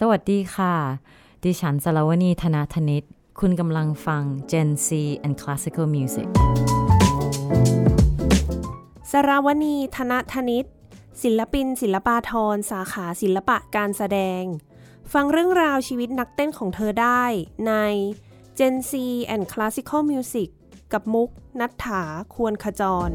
สวัสดีค่ะดิฉันสราวณีธนาธนิตคุณกำลังฟัง GenZ and Classical Music สราวณีธนาธนิตศิลปินศิลปาธรสาขาศิลปะการแสดงฟังเรื่องราวชีวิตนักเต้นของเธอได้ใน GenZ and Classical Music กับมุกณัฐฐาควรขจร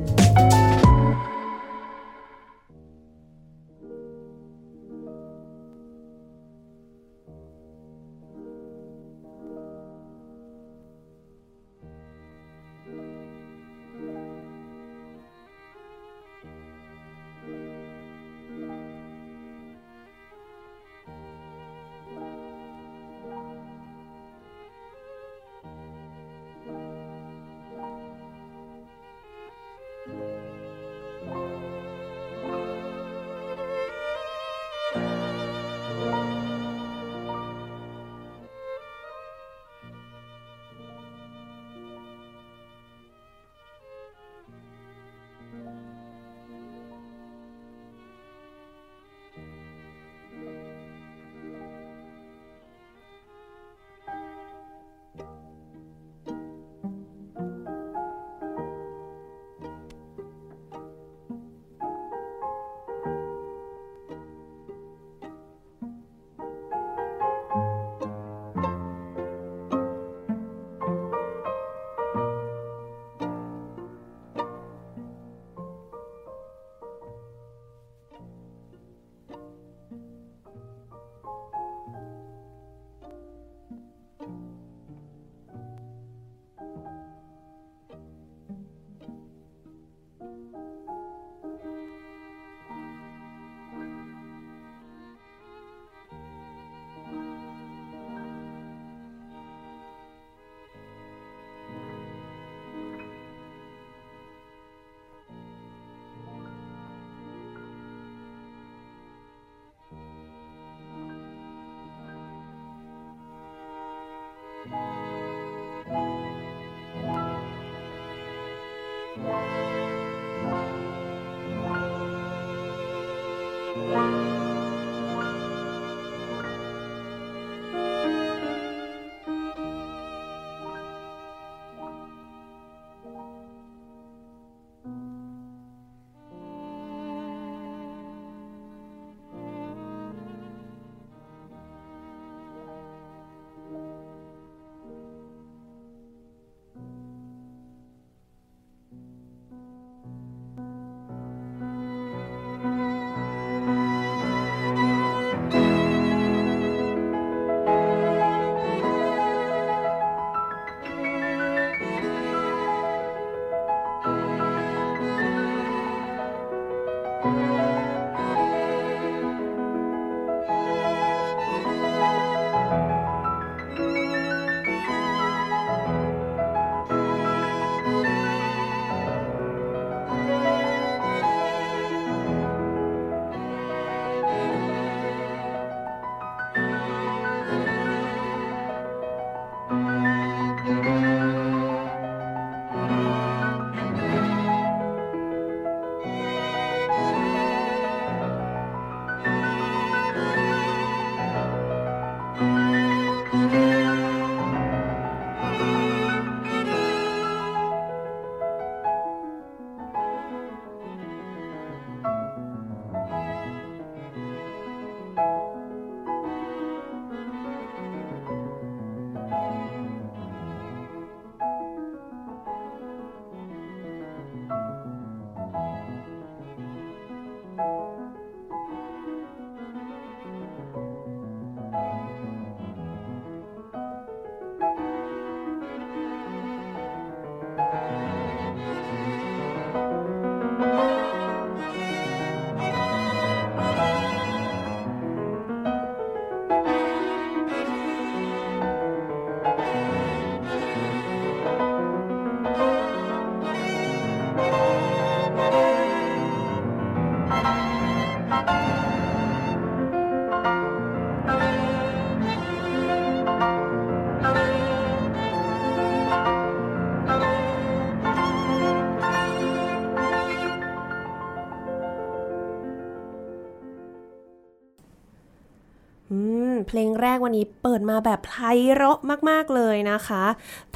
เพลงแรกวันนี้เปิดมาแบบไพเราะมากๆเลยนะคะ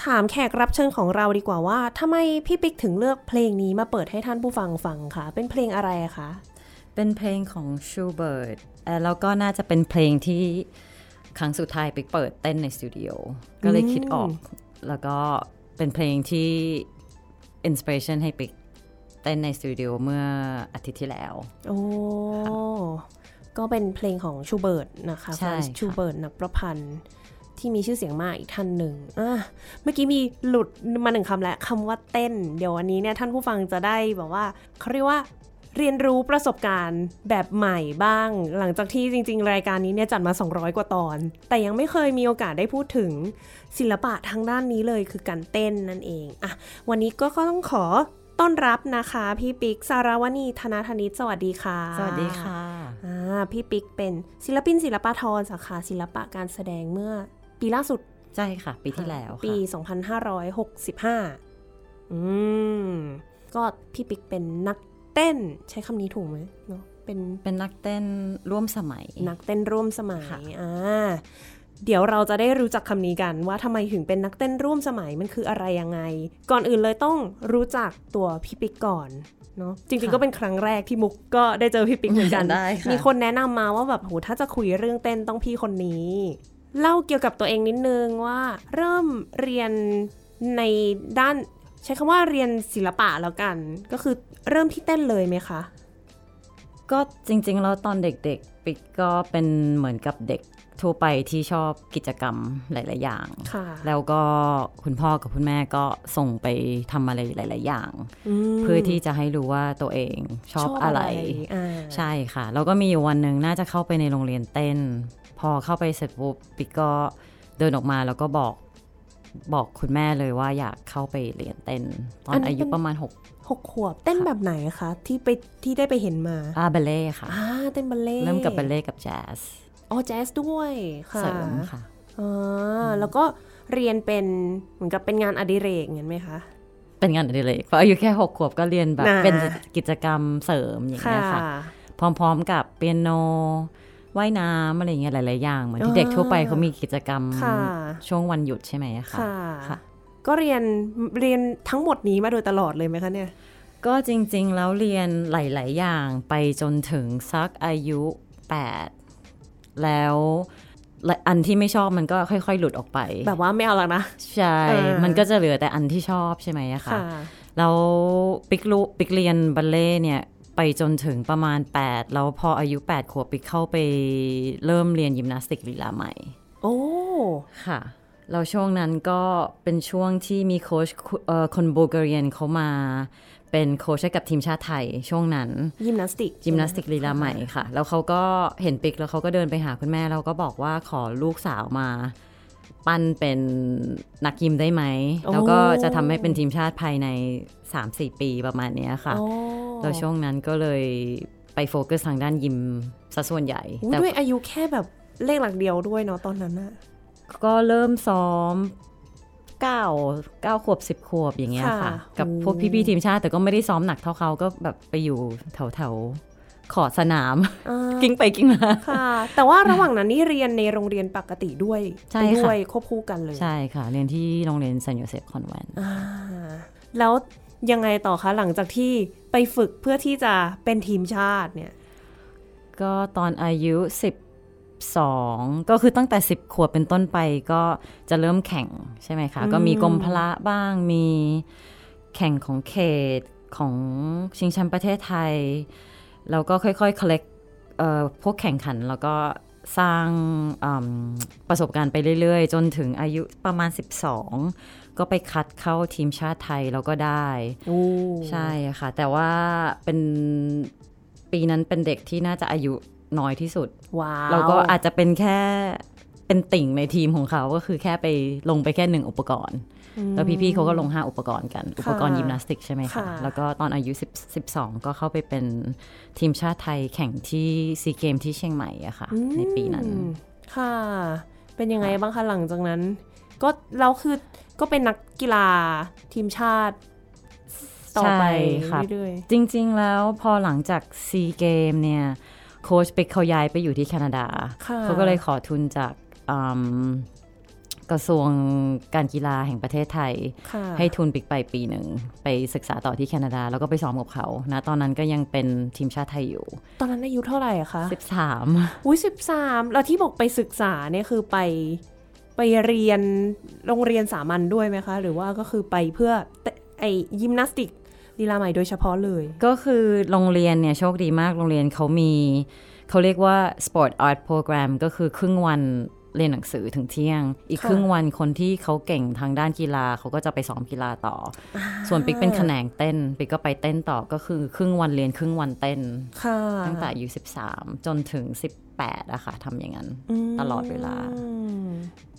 ถามแขกรับเชิญของเราดีกว่าว่าทำไมพี่ปิ๊กถึงเลือกเพลงนี้มาเปิดให้ท่านผู้ฟังฟังคะเป็นเพลงอะไรคะเป็นเพลงของ Schubert แล้วก็น่าจะเป็นเพลงที่ครั้งสุดท้ายปิ๊กเปิดเต้นในสตูดิโอก็เลยคิดออกแล้วก็เป็นเพลงที่ inspiration ให้ปิ๊กเต้นในสตูดิโอเมื่ออาทิตย์ที่แล้วโอ้ก็เป็นเพลงของชูเบิร์ตนะคะฟรานซ์ชูเบิร์ตนักประพันธ์ที่มีชื่อเสียงมากอีกท่านหนึ่งเมื่อกี้มีหลุดมาหนึ่งคำแล้วคำว่าเต้นเดี๋ยววันนี้เนี่ยท่านผู้ฟังจะได้แบบว่าเขาเรียกว่าเรียนรู้ประสบการณ์แบบใหม่บ้างหลังจากที่จริงๆรายการนี้เนี่ยจัดมา200กว่าตอนแต่ยังไม่เคยมีโอกาสได้พูดถึงศิลปะทางด้านนี้เลยคือการเต้นนั่นเองอ่ะวันนี้ก็ต้องขอต้อนรับนะคะพี่ปิ๊กสารวณีธนธนิตสวัสดีค่ะสวัสดีค่ะพี่ปิ๊กเป็นศิลปินศิลปธรสาขาศิลปะการแสดงเมื่อปีล่าสุดใช่ค่ะปีที่แล้วปี2565ก็พี่ปิ๊กเป็นนักเต้นใช้คำนี้ถูกไหมเนาะเป็นนักเต้นร่วมสมัยนักเต้นร่วมสมัยเดี๋ยวเราจะได้รู้จักคำนี้กันว่าทำไมถึงเป็นนักเต้นร่วมสมัยมันคืออะไรยังไงก่อนอื่นเลยต้องรู้จักตัวพี่ปิ๊กก่อนเนาะจริงๆก็เป็นครั้งแรกที่มุกก็ได้เจอพี่ปิ๊กเหมือนกันมีคนแนะนำมาว่าแบบโหถ้าจะคุยเรื่องเต้นต้องพี่คนนี้เล่าเกี่ยวกับตัวเองนิดนึงว่าเริ่มเรียนในด้านใช้คำว่าเรียนศิลปะแล้วกันก็คือเริ่มที่เต้นเลยไหมคะก็จริงๆแล้วตอนเด็กๆปิ๊กก็เป็นเหมือนกับเด็กทั่วไปที่ชอบกิจกรรมหลายๆอย่างแล้วก็คุณพ่อกับคุณแม่ก็ส่งไปทำอะไรหลายๆอย่างเพื่อที่จะให้รู้ว่าตัวเองชอบอะไรใช่ค่ะแล้วก็มีอยู่วันนึงน่าจะเข้าไปในโรงเรียนเต้นพอเข้าไปเสร็จปุ๊บปิ๊กก็เดินออกมาแล้วก็บอกคุณแม่เลยว่าอยากเข้าไปเรียนเต้นตอนอายุประมาณ6ขวบเต้นแบบไหนคะที่ได้ไปเห็นมาบัลเล่ค่ะเต้นบัลเล่เริ่มกับบัลเล่กับแจ๊สแจ๊สด้วยค่ะเสริมค่ะแล้วก็เรียนเป็นเหมือนกับเป็นงานอดิเรกเห็นไหมคะเป็นงานอดิเรกเพราะอายุแค่6ขวบก็เรียนแบบเป็นกิจกรรมเสริมอย่างเงี้ยค่ะพร้อมๆกับเปียโนว่ายน้ำอะไรเงี้ยหลายๆอย่างเหมือนที่เด็กทั่วไปเขามีกิจกรรมช่วงวันหยุดใช่ไหมคะค่ะก็เรียนทั้งหมดนี้มาโดยตลอดเลยไหมคะเนี่ยก็จริงๆแล้วเรียนหลายๆอย่างไปจนถึงสักอายุ8แล้วอันที่ไม่ชอบมันก็ค่อยๆหลุดออกไปแบบว่าไม่เอาแล้วนะใช่มันก็จะเหลือแต่อันที่ชอบใช่ไหมคะแล้วปิ๊กเรียนบัลเล่เนี่ยไปจนถึงประมาณ8แล้วพออายุ8ขวบปิ๊กเข้าไปเริ่มเรียนยิมนาสติกลีลาใหม่โอ้ค่ะแล้วช่วงนั้นก็เป็นช่วงที่มีโค้ชคนบูลแกเรียเขามาเป็นโค้ชให้กับทีมชาติไทยช่วงนั้นยิมนาสติกลีลาใหม่ค่ะแล้วเขาก็เห็นปิ๊กแล้วเขาก็เดินไปหาคุณแม่แล้วก็บอกว่าขอลูกสาวมาปั้นเป็นนักยิมได้ไหมแล้วก็จะทำให้เป็นทีมชาติภายใน 3-4 ปีประมาณนี้ค่ะแล้วช่วงนั้นก็เลยไปโฟกัสทางด้านยิมซะส่วนใหญ่ด้วยอายุแค่แบบเลขหลักเดียวด้วยเนาะตอนนั้นนะก็เริ่มซ้อม9ขวบ10ขวบอย่างเงี้ยค่ะกับพวกพี่ๆทีมชาติแต่ก็ไม่ได้ซ้อมหนักเท่าเขาก็แบบไปอยู่แถวๆขอสนามกิ้งไปกิ้งมาค่ะแต่ว่าระหว่างนั้นนี่เรียนในโรงเรียนปกติด้วยใช่ด้วยควบคู่กันเลยใช่ค่ะเรียนที่โรงเรียนเซนต์โยเซฟคอนแวนต์แล้วยังไงต่อคะหลังจากที่ไปฝึกเพื่อที่จะเป็นทีมชาติเนี่ยก็ตอนอายุ12ก็คือตั้งแต่10ขวบเป็นต้นไปก็จะเริ่มแข่งใช่ไหมคะก็มีกรมพละบ้างมีแข่งของเขตของชิงแชมป์ประเทศไทยแล้วก็ค่อยๆ collect พวกแข่งขันแล้วก็สร้างประสบการณ์ไปเรื่อยๆจนถึงอายุประมาณ12ก็ไปคัดเข้าทีมชาติไทยแล้วก็ได้ใช่ค่ะแต่ว่าเป็นปีนั้นเป็นเด็กที่น่าจะอายุน้อยที่สุด wow. เราก็อาจจะเป็นแค่เป็นติ่งในทีมของเขาก็คือแค่ไปลงไปแค่1อุปกรณ์แล้วพี่ๆเขาก็ลง5อุปกรณ์กันอุปกรณ์ยิมนาสติกใช่ไหมคะแล้วก็ตอนอายุ12ก็เข้าไปเป็นทีมชาติไทยแข่งที่ซีเกมที่เชียงใหม่อะค่ะในปีนั้นค่ะเป็นยังไงบ้างคะหลังจากนั้นก็เราคือก็เป็นนักกีฬาทีมชาติต่อไปเรื่อยๆจริงๆแล้วพอหลังจากซีเกมเนี่ย โค้ชเป๊กเขาย้ายไปอยู่ที่แคนาดาเขาก็เลยขอทุนจากกระทรวงการกีฬาแห่งประเทศไทยให้ทุนปิกไปปีหนึ่งไปศึกษาต่อที่แคนาดาแล้วก็ไปซ้อมกับเขานะตอนนั้นก็ยังเป็นทีมชาติไทยอยู่ตอนนั้นอายุเท่าไหร่คะ13อุ้ย13แล้วที่บอกไปศึกษาเนี่ยคือไปเรียนโรงเรียนสามัญด้วยไหมคะหรือว่าก็คือไปเพื่อไอยิมนาสติกลีลาใหม่โดยเฉพาะเลยก็คือโรงเรียนเนี่ยโชคดีมากโรงเรียนเขามีเขาเรียกว่า Sport Art Program ก็คือครึ่งวันเรียนหนังสือถึงเที่ยงอีกครึ่งวันคนที่เขาเก่งทางด้านกีฬาเขาก็จะไปซ้อมกีฬาต่อส่วนปิ๊กเป็นแขนงเต้นปิ๊กก็ไปเต้นต่อก็คือครึ่งวันเรียนครึ่งวันเต้นตั้งแต่อายุ13จนถึง18อะค่ะทำอย่างนั้นตลอดเวลา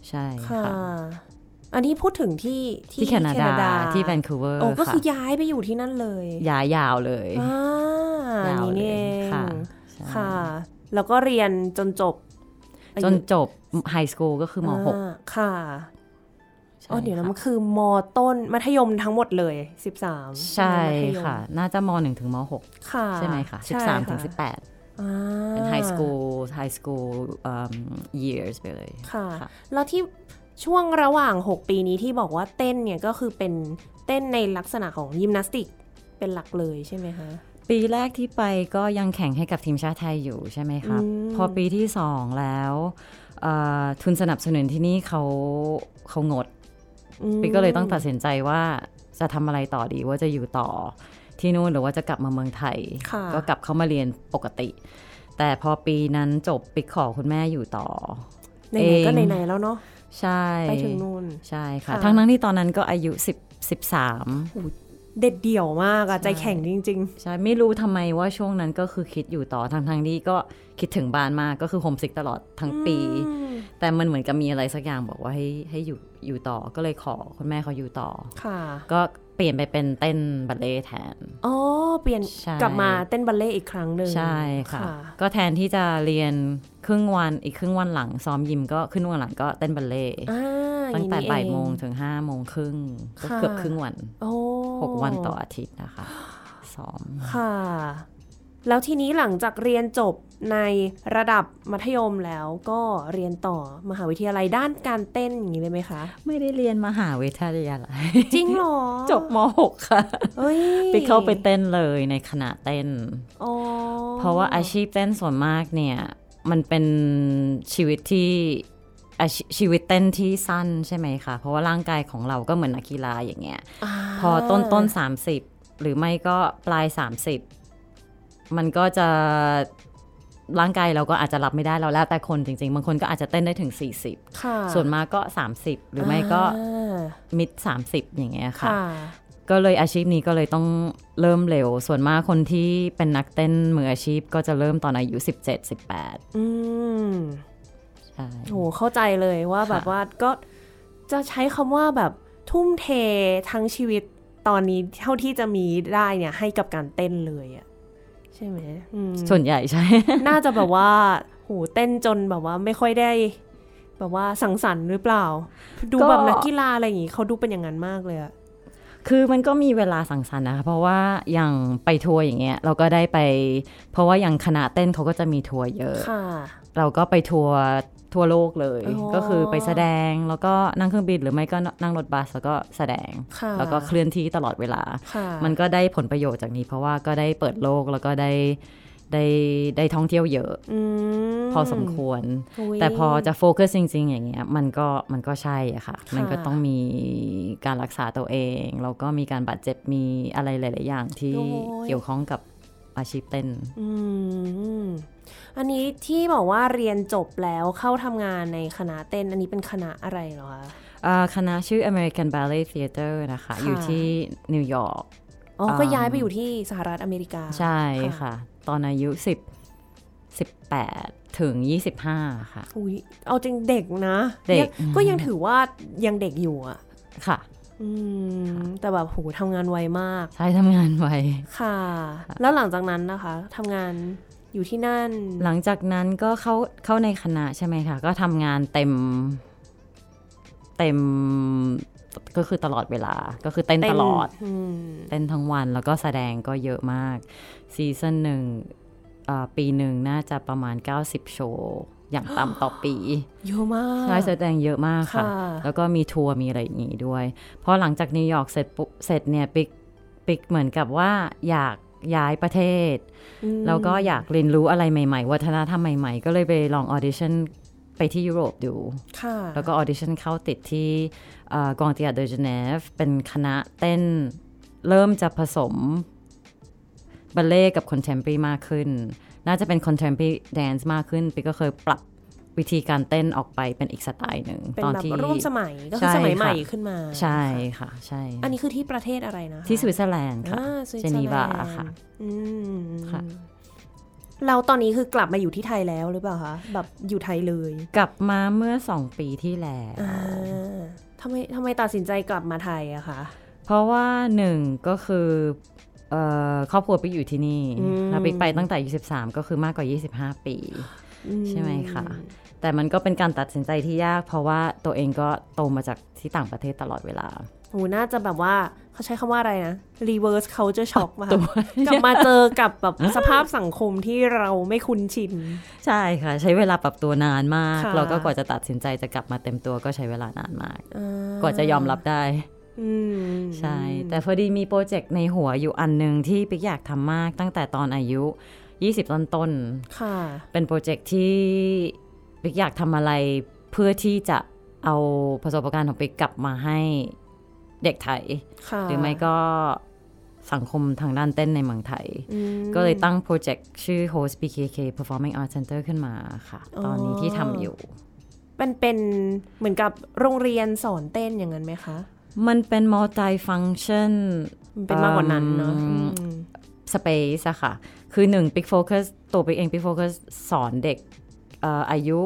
ใช่ค่ะอันนี้พูดถึงที่แคนาดาที่แวนคูเวอร์ค่ะก็คือย้ายไปอยู่ที่นั่นเลยย้ายยาวเลยยาวเลยค่ะค่ะแล้วก็เรียนจนจบไฮสคูลก็คือม.6 ค่ะอ๋อเดี๋ยวนะมันคือม.ต้นมัธยมทั้งหมดเลย13ใช่ค่ะน่าจะม.1 ถึงม.6 ค่ะใช่ไหมคะ13ถึง18เป็นไฮสคูล years ไปเลยค่ะแล้วที่ช่วงระหว่าง6ปีนี้ที่บอกว่าเต้นเนี่ยก็คือเป็นเต้นในลักษณะของยิมนาสติกเป็นหลักเลยใช่ไหมคะปีแรกที่ไปก็ยังแข่งให้กับทีมชาติไทยอยู่ใช่ไหมครับพอปีที่2แล้วทุนสนับสนุนที่นี่เขางดปีก็เลยต้องตัดสินใจว่าจะทำอะไรต่อดีว่าจะอยู่ต่อที่นู่นหรือว่าจะกลับมาเมืองไทยก็กลับเข้ามาเรียนปกติแต่พอปีนั้นจบปีขอคุณแม่อยู่ต่อไหนๆก็ไหนๆแล้วเนาะใช่ไปถึงนู่นใช่ค่ะทั้งที่ตอนนั้นก็อายุ13เด็ดเดี่ยวมากอะใจแข็งจริงๆใช่ไม่รู้ทำไมว่าช่วงนั้นก็คือคิดอยู่ต่อทั้งที่ก็คิดถึงบ้านมากก็คือโฮมซิกตลอดทั้งปีแต่มันเหมือนกับมีอะไรสักอย่างบอกว่าให้อยู่ต่อก็เลยขอคุณแม่เขาอยู่ต่อค่ะก็เปลี่ยนไปเป็นเต้นบัลเล่แทนอ๋อเปลี่ยนกลับมาเต้นบัลเล่อีกครั้งนึงใช่ค่ะก็แทนที่จะเรียนครึ่งวันอีกครึ่งวันหลังซ้อมยิมก็ครึ่งวันหลังก็เต้นบัลเล่ตั้งแต่บ่ายโมงถึงห้าโมงครึ่งก็เกือบครึ่งวัน6วันต่ออาทิตย์นะคะซ้อมค่ะแล้วทีนี้หลังจากเรียนจบในระดับมัธยมแล้วก็เรียนต่อมหาวิทยาลัยด้านการเต้นอย่างนี้เลยไหมคะไม่ได้เรียนมหาวิทยาลัยจริงหรอจบม.6 ค่ะไปเข้าไปเต้นเลยในคณะเต้นเพราะว่าอาชีพเต้นส่วนมากเนี่ยมันเป็นชีวิตเต้นที่สั้นใช่ไหมคะเพราะว่าร่างกายของเราก็เหมือนนักกีฬาอย่างเงี้ยพอต้น30หรือไม่ก็ปลาย30มันก็จะร่างกายเราก็อาจจะรับไม่ได้เราแล้วแต่คนจริงๆบางคนก็อาจจะเต้นได้ถึง40ส่วนมากก็30หรือไม่ก็มิด30อย่างเงี้ยค่ะก็เลยอาชีพนี้ก็เลยต้องเริ่มเร็วส่วนมากคนที่เป็นนักเต้นมืออาชีพก็จะเริ่มตอนอายุ17-18โหเข้าใจเลยว่าแบบว่าก็จะใช้คำว่าแบบทุ่มเททั้งชีวิตตอนนี้เท่าที่จะมีได้เนี่ยให้กับการเต้นเลยอ่ะใช่ไหมส่วนใหญ่ใช่น่าจะแบบว่าโหเต้นจนแบบว่าไม่ค่อยได้แบบว่าสังสรรค์หรือเปล่าดูแบบนักกีฬาอะไรอย่างงี้เขาดูเป็นอย่างนั้นมากเลยอ่ะคือมันก็มีเวลาสังสรรค์นะคะเพราะว่าอย่างไปทัวร์อย่างเงี้ยเราก็ได้ไปเพราะว่าอย่างคณะเต้นเขาก็จะมีทัวร์เยอะเราก็ไปทัวร์ทั่วโลกเลยก็คือไปแสดงแล้วก็นั่งเครื่องบินหรือไม่ก็นั่งรถบัสแล้วก็แสดงแล้วก็เคลื่อนที่ตลอดเวลามันก็ได้ผลประโยชน์จากนี้เพราะว่าก็ได้เปิดโลกแล้วก็ได้ท่องเที่ยวเยอะพอสมควรแต่พอจะโฟกัสจริงๆอย่างเงี้ยมันก็ใช่อะค่ะมันก็ต้องมีการรักษาตัวเองแล้วก็มีการบาดเจ็บมีอะไรหลายๆอย่างที่เกี่ยวข้องกับอาชีพเต้นอันนี้ที่บอกว่าเรียนจบแล้วเข้าทำงานในคณะเต้นอันนี้เป็นคณะอะไรเหรอคะคณะชื่อ American Ballet Theater นะคะอยู่ที่นิวยอร์กอ๋อก็ย้ายไปอยู่ที่สหรัฐอเมริกาใช่ค่ะตอนอายุ18ถึง25ค่ะอุ๊ยเอาจริงเด็กนะเด็กก็ยังถือว่ายังเด็กอยู่อ่ะค่ะแต่แบบโหทำงานไวมากใช่ทำงานไวค่ะแล้วหลังจากนั้นนะคะทำงานอยู่ที่นั่นหลังจากนั้นก็เข้าในคณะใช่ไหมคะก็ทำงานเต็มก็คือตลอดเวลาก็คือเต้นตลอดเต้นทั้งวันแล้วก็แสดงก็เยอะมากซีซั่นหนึ่ง ปีหนึ่งน่าจะประมาณ90โชว์อย่างต่ำต่อปีเยอะมากใช่แสดงเยอะมากค่ะแล้วก็มีทัวร์มีอะไรอย่างนี้ด้วยพอหลังจากนิวยอร์กเสร็จเนี่ยปิ๊กเหมือนกับว่าอยากย้ายประเทศแล้วก็อยากเรียนรู้อะไรใหม่ๆวัฒนธรรมใหม่ๆก็เลยไปลองออดิชั่นไปที่ยุโรปดูแล้วก็ออดิชั่นเข้าติดที่กองเตียร์เดอเจเนฟเป็นคณะเต้นเริ่มจะผสมบัลเล่กับคอนเทมปอรีมากขึ้นน่าจะเป็นคอนเทมปอรีแดนซ์มากขึ้นปิ๊กก็เคยปรับวิธีการเต้นออกไปเป็นอีกสไตล์หนึ่งตอนที่ร่วมสมัยก็คือสมัยใหม่ขึ้นมาใช่ค่ะใช่อันนี้คือที่ประเทศอะไรนะที่สวิตเซอร์แลนด์ค่ะเจนีวาค่ะค่ะเราตอนนี้คือกลับมาอยู่ที่ไทยแล้วหรือเปล่าคะแบบอยู่ไทยเลยกลับมาเมื่อ2ปีที่แล้วทำไมตัดสินใจกลับมาไทยอะคะเพราะว่าหนึ่งก็คือครอบครัวไปอยู่ที่นี่เราไปตั้งแต่อายุ13ก็คือมากกว่า25ปีใช่ไหมคะแต่มันก็เป็นการตัดสินใจที่ยากเพราะว่าตัวเองก็โตมาจากที่ต่างประเทศตลอดเวลาโหน่าจะแบบว่าเขาใช้คำว่าอะไรนะ reverse culture shock มา กลับมาเจอกับแบบสภาพสังคมที่เราไม่คุ้นชินใช่ค่ะใช้เวลาปรับตัวนานมากเราก็กว่าจะตัดสินใจจะกลับมาเต็มตัวก็ใช้เวลานานมากกว่าจะยอมรับได้ใช่แต่พอดีมีโปรเจกต์ในหัวอยู่อันนึงที่ปิ๊กอยากทำมากตั้งแต่ตอนอายุ20ต้นๆค่ะเป็นโปรเจกต์ที่ปิ๊กอยากทำอะไรเพื่อที่จะเอาประสบการณ์ของปิ๊กกลับมาให้เด็กไทยหรือไม่ก็สังคมทางด้านเต้นในเมืองไทยก็เลยตั้งโปรเจกต์ชื่อ Host PKK Performing Art Center ขึ้นมาค่ะตอนนี้ที่ทำอยู่เป็นเหมือนกับโรงเรียนสอนเต้นอย่างนั้นไหมคะมันเป็น multi-function เป็นมากกว่านั้นเนาะspace อะค่ะคือ1 Big Focus ตัวปิ๊กเอง Big Focus สอนเด็กอายุ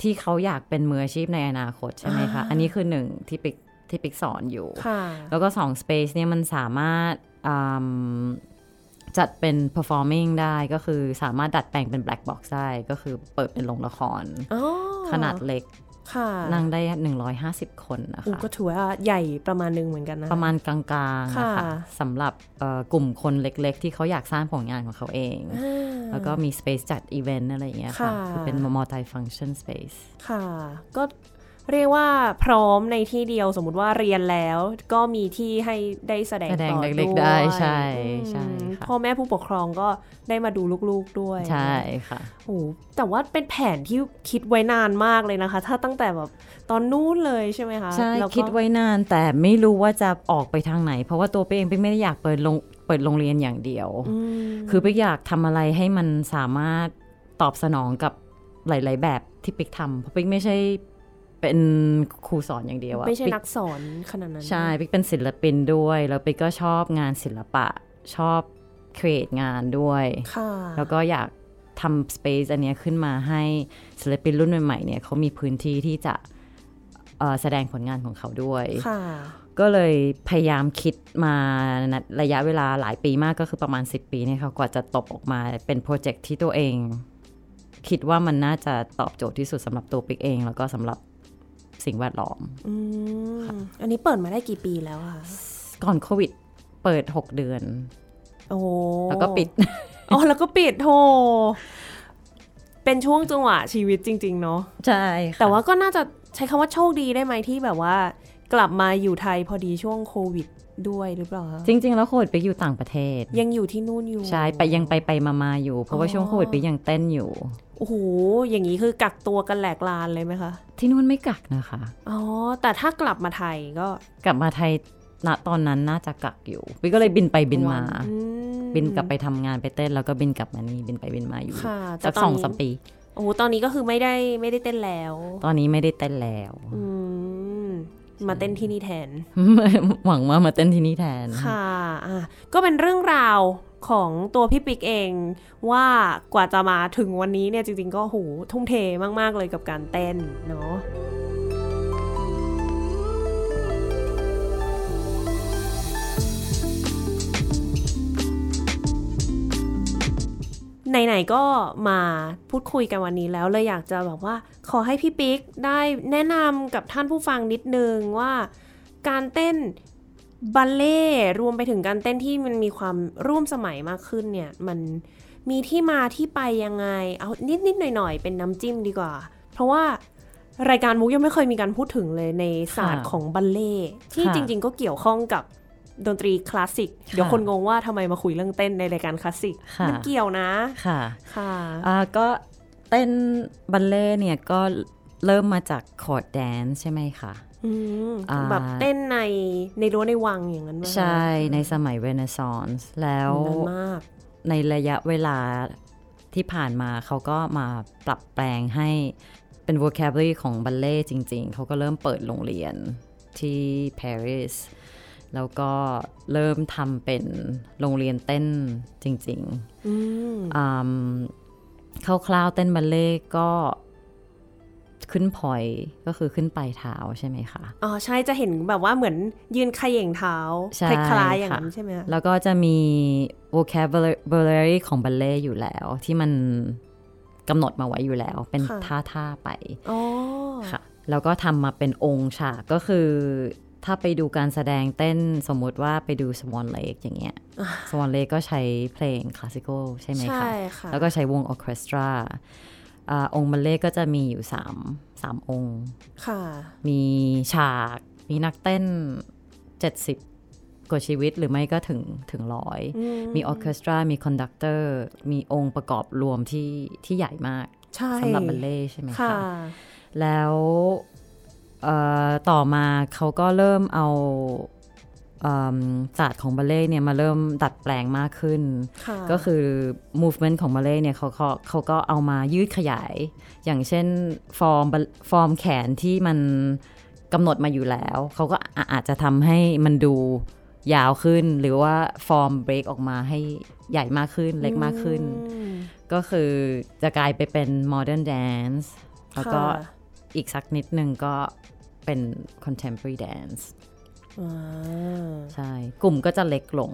ที่เขาอยากเป็นมืออาชีพในอนาคตใช่ไหมคะอันนี้คือ1ที่ปิ๊กสอนอยู่แล้วก็2 space เนี่ยมันสามารถจัดเป็น performing ได้ก็คือสามารถดัดแปลงเป็น black box ได้ก็คือเปิดเป็นโรงละครขนาดเล็กนั่งได้150คนนะคะก็ถือว่าใหญ่ประมาณนึงเหมือนกันนะประมาณกลางๆนะคะสำหรับกลุ่มคนเล็กๆที่เขาอยากสร้างผลงานของเขาเองแล้วก็มี space จัดอีเวนต์อะไรอย่างเงี้ยค่ะคือเป็น multi-function space ค่ะก็เรียกว่าพร้อมในที่เดียวสมมุติว่าเรียนแล้วก็มีที่ให้ได้แสดงเด็กๆได้ใช่ใช่ค่ะพ่อแม่ผู้ปกครองก็ได้มาดูลูกๆด้วยใช่ค่ะโอ้แต่ว่าเป็นแผนที่คิดไว้นานมากเลยนะคะถ้าตั้งแต่แบบตอนนู้นเลยใช่ไหมคะใช่คิดไว้นานแต่ไม่รู้ว่าจะออกไปทางไหนเพราะว่าตัวเองไม่ได้อยากเปิดโรงเรียนอย่างเดียวคืออยากทำอะไรให้มันสามารถตอบสนองกับหลายๆแบบที่ปิ๊กทำเพราะปิ๊กไม่ใช่เป็นครูสอนอย่างเดียวอะไม่ใช่นักสอนขนาดนั้นใช่ปิ๊กเป็นศิลปินด้วยแล้วปิ๊กก็ชอบงานศิลปะชอบครีเอทงานด้วยแล้วก็อยากทำสเปซอันนี้ขึ้นมาให้ศิลปินรุ่นใหม่ๆเนี่ยเขามีพื้นที่ที่จะแสดงผลงานของเขาด้วยก็เลยพยายามคิดมาระยะเวลาหลายปีมากก็คือประมาณ10ปีเนี่ยเขากว่าจะตบออกมาเป็นโปรเจกต์ที่ตัวเองคิดว่ามันน่าจะตอบโจทย์ที่สุดสำหรับตัวปิ๊กเองแล้วก็สำหรับสิ่งแวดล้อมอันนี้เปิดมาได้กี่ปีแล้วคะก่อนโควิดเปิด6เดือนโอ้แล้วก็ปิดอ๋อแล้วก็ปิดโหเป็นช่วงจังหวะชีวิตจริงๆเนาะใช่แต่ว่าก็น่าจะใช้คำว่าโชคดีได้ไหมที่แบบว่ากลับมาอยู่ไทยพอดีช่วงโควิดด้วยหรือเปล่าจริงๆแล้วโควิดไปอยู่ต่างประเทศยังอยู่ที่นู่นอยู่ใช่ไปยังไปมาอยู่เพราะว่าช่วงโควิดไปยังเต้นอยู่โอ้โหอย่างนี้คือกักตัวกันแหลกลานเลยไหมคะที่นู่นไม่กักนะคะอ๋อแต่ถ้ากลับมาไทยก็กลับมาไทยณตอนนั้นน่าจะกักอยู่พี่ก็เลยบินไปบินมาบินกลับไปทำงานไปเต้นแล้วก็บินกลับมานี่บินไปบินมาอยู่สัก 2-3 ปีโอ้โหตอนนี้ก็คือไม่ได้เต้นแล้วตอนนี้ไม่ได้เต้นแล้วมาเต้นที่นี่แทนหวังว่ามาเต้นที่นี่แทนค่ะก็เป็นเรื่องราวของตัวพี่ปิ๊กเองว่ากว่าจะมาถึงวันนี้เนี่ยจริงๆก็โหทุ่มเทมากๆเลยกับการเต้นเนาะไหนๆก็มาพูดคุยกันวันนี้แล้วเลยอยากจะแบบว่าขอให้พี่ปิ๊กได้แนะนำกับท่านผู้ฟังนิดนึงว่าการเต้นบัลเล่รวมไปถึงการเต้นที่มันมีความร่วมสมัยมากขึ้นเนี่ยมัน มีที่มาที่ไปยังไงเอานิดๆหน่อยๆเป็นน้ำจิ้มดีกว่าเพราะว่ารายการมุกยังไม่เคยมีการพูดถึงเลยในศาสตร์ของบัลเล่ที่จริงๆก็เกี่ยวข้องกับดนตรีคลาสสิกเดี๋ยวคนงงว่าทำไมมาคุยเรื่องเต้นในรายการคลาสสิกมันเกี่ยวนะค่ะค่ะก็เต้นบัลเล่เนี่ยก็เริ่มมาจากคอร์ดแดนซ์ใช่ไหมคะแบบเต้นในรั้วในวังอย่างนั้นใช่ในสมัยเรเนซองส์แล้วในระยะเวลาที่ผ่านมาเขาก็มาปรับแปลงให้เป็น vocabulary ของบัลเล่จริงๆเขาก็เริ่มเปิดโรงเรียนที่ปารีสแล้วก็เริ่มทำเป็นโรงเรียนเต้นจริงๆคร่าวๆเต้นบัลเล่ก็ขึ้นพอยก็คือขึ้นปลายเท้าใช่ไหมคะอ๋อใช่จะเห็นแบบว่าเหมือนยืนเขย่งเท้าคล้ายๆอย่างนั้นใช่ไหมแล้วก็จะมี vocabulary ของบัลเล่อยู่แล้วที่มันกำหนดมาไว้อยู่แล้วเป็นท่าๆไปค่ะแล้วก็ทำมาเป็นองค์ฉากก็คือถ้าไปดูการแสดงเต้นสมมุติว่าไปดู Swan Lake อย่างเงี้ย Swan Lake ก็ใช้เพลงคลาสสิคอลใช่ไหมคะแล้วก็ใช้วงออเคสตราองค์บัลเล่ก็จะมีอยู่3องค์ค่ะมีฉากมีนักเต้น70กว่าชีวิตหรือไม่ก็ถึง100มีออเคสตรามีคอนดักเตอร์มีองค์ประกอบรวมที่ใหญ่มากสำหรับบัลเล่ใช่ไหมคะแล้วต่อมาเขาก็เริ่มเอาศาสตร์ของบัลเล่เนี่ยมาเริ่มดัดแปลงมากขึ้นก็คือ movement ของบัลเล่เนี่ยเขาก็เอามายืดขยายอย่างเช่นฟอร์มแขนที่มันกำหนดมาอยู่แล้วเขาก็อาจจะทำให้มันดูยาวขึ้นหรือว่าฟอร์มเบรกออกมาให้ใหญ่มากขึ้นเล็กมากขึ้นก็คือจะกลายไปเป็น modern dance แล้วก็อีกสักนิดนึงก็เป็น contemporary danceใช่กลุ่มก็จะเล็กลง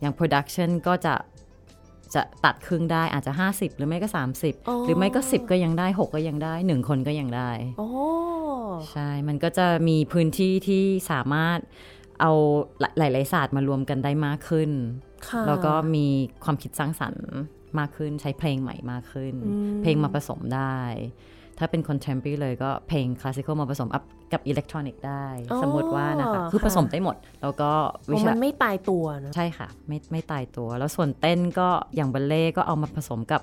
อย่าง production ก็จะตัดครึ่งได้อาจจะ50หรือไม่ก็30 หรือไม่ก็10ก็ยังได้6ก็ยังได้1คนก็ยังได้ใช่มันก็จะมีพื้นที่ที่สามารถเอาหลายๆศาสตร์มารวมกันได้มากขึ้นแล้วก็มีความคิดสร้างสรรค์มากขึ้นใช้เพลงใหม่มากขึ้นเพลงมาผสมได้ถ้าเป็น contemporary เลยก็เพลงคลาสสิคอลมาผสมกับอิเล็กทรอนิกส์ได้สมมติว่านะคะคือผสมได้หมดแล้วก็วิชามันไม่ตายตัวนะใช่ค่ะไม่ตายตัวแล้วส่วนเต้นก็อย่างบัลเล่ก็เอามาผสมกับ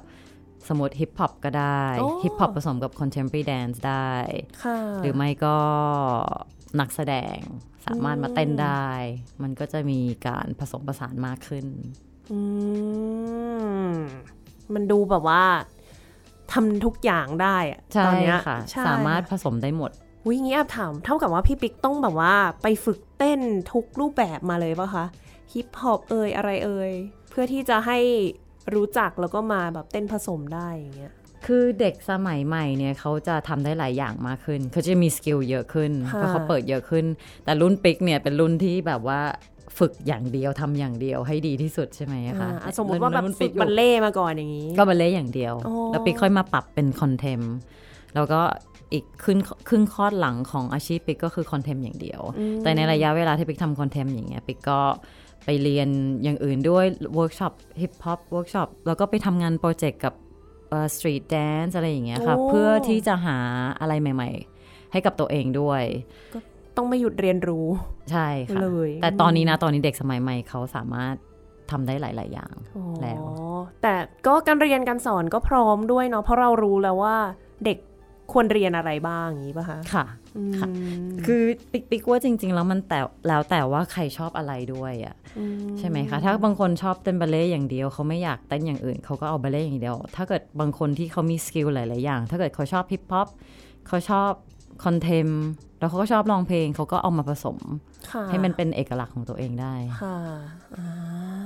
สมมติฮิปฮอปก็ได้ฮิปฮอปผสมกับ contemporary dance ได้หรือไม่ก็นักแสดงสามารถมาเต้นได้มันก็จะมีการผสมผสานมากขึ้นมันดูแบบว่าทำทุกอย่างได้อะตอนนี้ค่ะสามารถผสมได้หมดอุ้ยงี้อาบถามเท่ากับว่าพี่ปิ๊กต้องแบบว่าไปฝึกเต้นทุกรูปแบบมาเลยป่ะคะฮิปฮอปเอ่ยอะไรเอ่ยเพื่อที่จะให้รู้จักแล้วก็มาแบบเต้นผสมได้อย่างเงี้ยคือเด็กสมัยใหม่เนี่ยเขาจะทำได้หลายอย่างมากขึ้นเขาจะมีสกิลเยอะขึ้นเพราะเขาเปิดเยอะขึ้นแต่รุ่นปิ๊กเนี่ยเป็นรุ่นที่แบบว่าฝึกอย่างเดียวทำอย่างเดียวให้ดีที่สุดใช่ไหมคะสมมติว่าแบบฝึกบัลเล่มาก่อนอย่างนี้ก็บัลเล่อย่างเดียวแล้วปิ๊กค่อยมาปรับเป็นคอนเทมแล้วก็อีกครึ่งคอดหลังของอาชีพปิ๊กก็คือคอนเทมอย่างเดียวแต่ในระยะเวลาที่ปิ๊กทำคอนเทมอย่างเงี้ยปิ๊กก็ไปเรียนอย่างอื่นด้วยเวิร์กช็อปฮิปฮอปเวิร์กช็อปแล้วก็ไปทำงานโปรเจกต์กับสตรีทแดนซ์อะไรอย่างเงี้ยค่ะเพื่อที่จะหาอะไรใหม่ๆให้กับตัวเองด้วยต้องไม่หยุดเรียนรู้ใช่ค่ะแต่ตอนนี้เด็กสมัยใหม่เขาสามารถทำได้หลายๆอย่างแล้วแต่ก็การเรียนการสอนก็พร้อมด้วยเนาะเพราะเรารู้แล้วว่าเด็กควรเรียนอะไรบ้างอย่างนี้ป่ะคะค่ะคือปิ๊กว่าจริงๆแล้วมันแต่แล้วแต่ว่าใครชอบอะไรด้วยอ่ะใช่ไหมคะถ้าบางคนชอบเต้นบัลเล่อย่างเดียวเขาไม่อยากเต้นอย่างอื่นเขาก็เอาบัลเล่อย่างเดียวถ้าเกิดบางคนที่เขามีสกิลหลายๆอย่างถ้าเกิดเขาชอบฮิปฮอปเขาชอบคอนเทมแล้วเขาก็ชอบร้องเพลงเขาก็เอามาผสมให้มันเป็นเอกลักษณ์ของตัวเองได้ค่ะ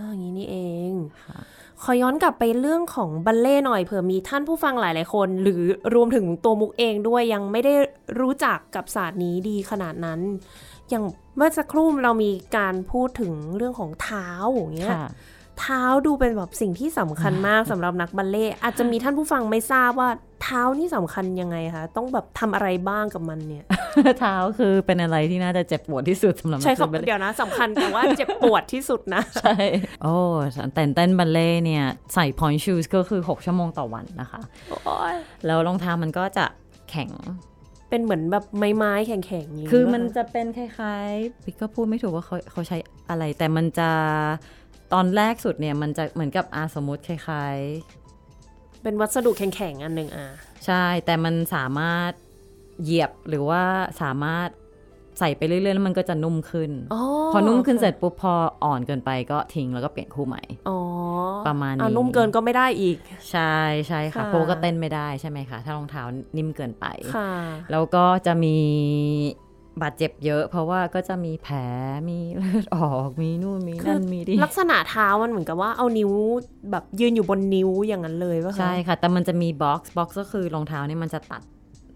อย่างนี้นี่เองขอย้อนกลับไปเรื่องของบัลเล่หน่อยเผื่อมีท่านผู้ฟังหลายๆคนหรือรวมถึงตัวมุกเองด้วยยังไม่ได้รู้จักกับศาสตร์นี้ดีขนาดนั้นอย่างเมื่อสักครู่เรามีการพูดถึงเรื่องของเท้าอย่างเงี้ย เท้าดูเป็นแบบสิ่งที่สำคัญมากสำหรับนักบัลเล่อาจจะมีท่านผู้ฟังไม่ทราบว่าเท้านี่สำคัญยังไงคะต้องแบบทำอะไรบ้างกับมันเนี่ยเท้าคือเป็นอะไรที่น่าจะเจ็บปวดที่สุดสำหรับใช่ครับเดี๋ยวนะสำคัญแต่ว่าเจ็บปวดที่สุดนะใช่โอ้แต่เต้นบัลเล่เนี่ยใส่ point shoes ก็คือ6ชั่วโมงต่อวันนะคะแล้วรองเท้ามันก็จะแข็งเป็นเหมือนแบบไม้ๆแข็งๆนี้คือมันจะเป็นคล้ายๆพี่ก็พูดไม่ถูกว่าเขาใช้อะไรแต่มันจะตอนแรกสุดเนี่ยมันจะเหมือนกับสมมติคล้ายๆเป็นวัสดุแข็งๆอันหนึ่งใช่แต่มันสามารถเหยียบหรือว่าสามารถใส่ไปเรื่อยๆแล้วมันก็จะนุ่มขึ้น oh, พอนุ่มขึ้น okay. เสร็จปุ๊บพออ่อนเกินไปก็ทิ้งแล้วก็เปลี่ยนคู่ใหม่ oh, ประมาณนี้นุ่มเกินก็ไม่ได้อีกใช่ใช่ค่ะโปก็เต้นไม่ได้ใช่ไหมคะถ้ารองเท้านิ่มเกินไปแล้วก็จะมีบาดเจ็บเยอะเพราะว่าก็จะมีแผลมีเลือดออกมีนู่นมีนั่นมีดิลักษณะเท้ามันเหมือนกับว่าเอานิ้วแบบยืนอยู่บนนิ้วอย่างนั้นเลยป่ะคะใช่ค่ะแต่มันจะมีบ็อกซ์ก็คือรองเท้านี่มันจะตัด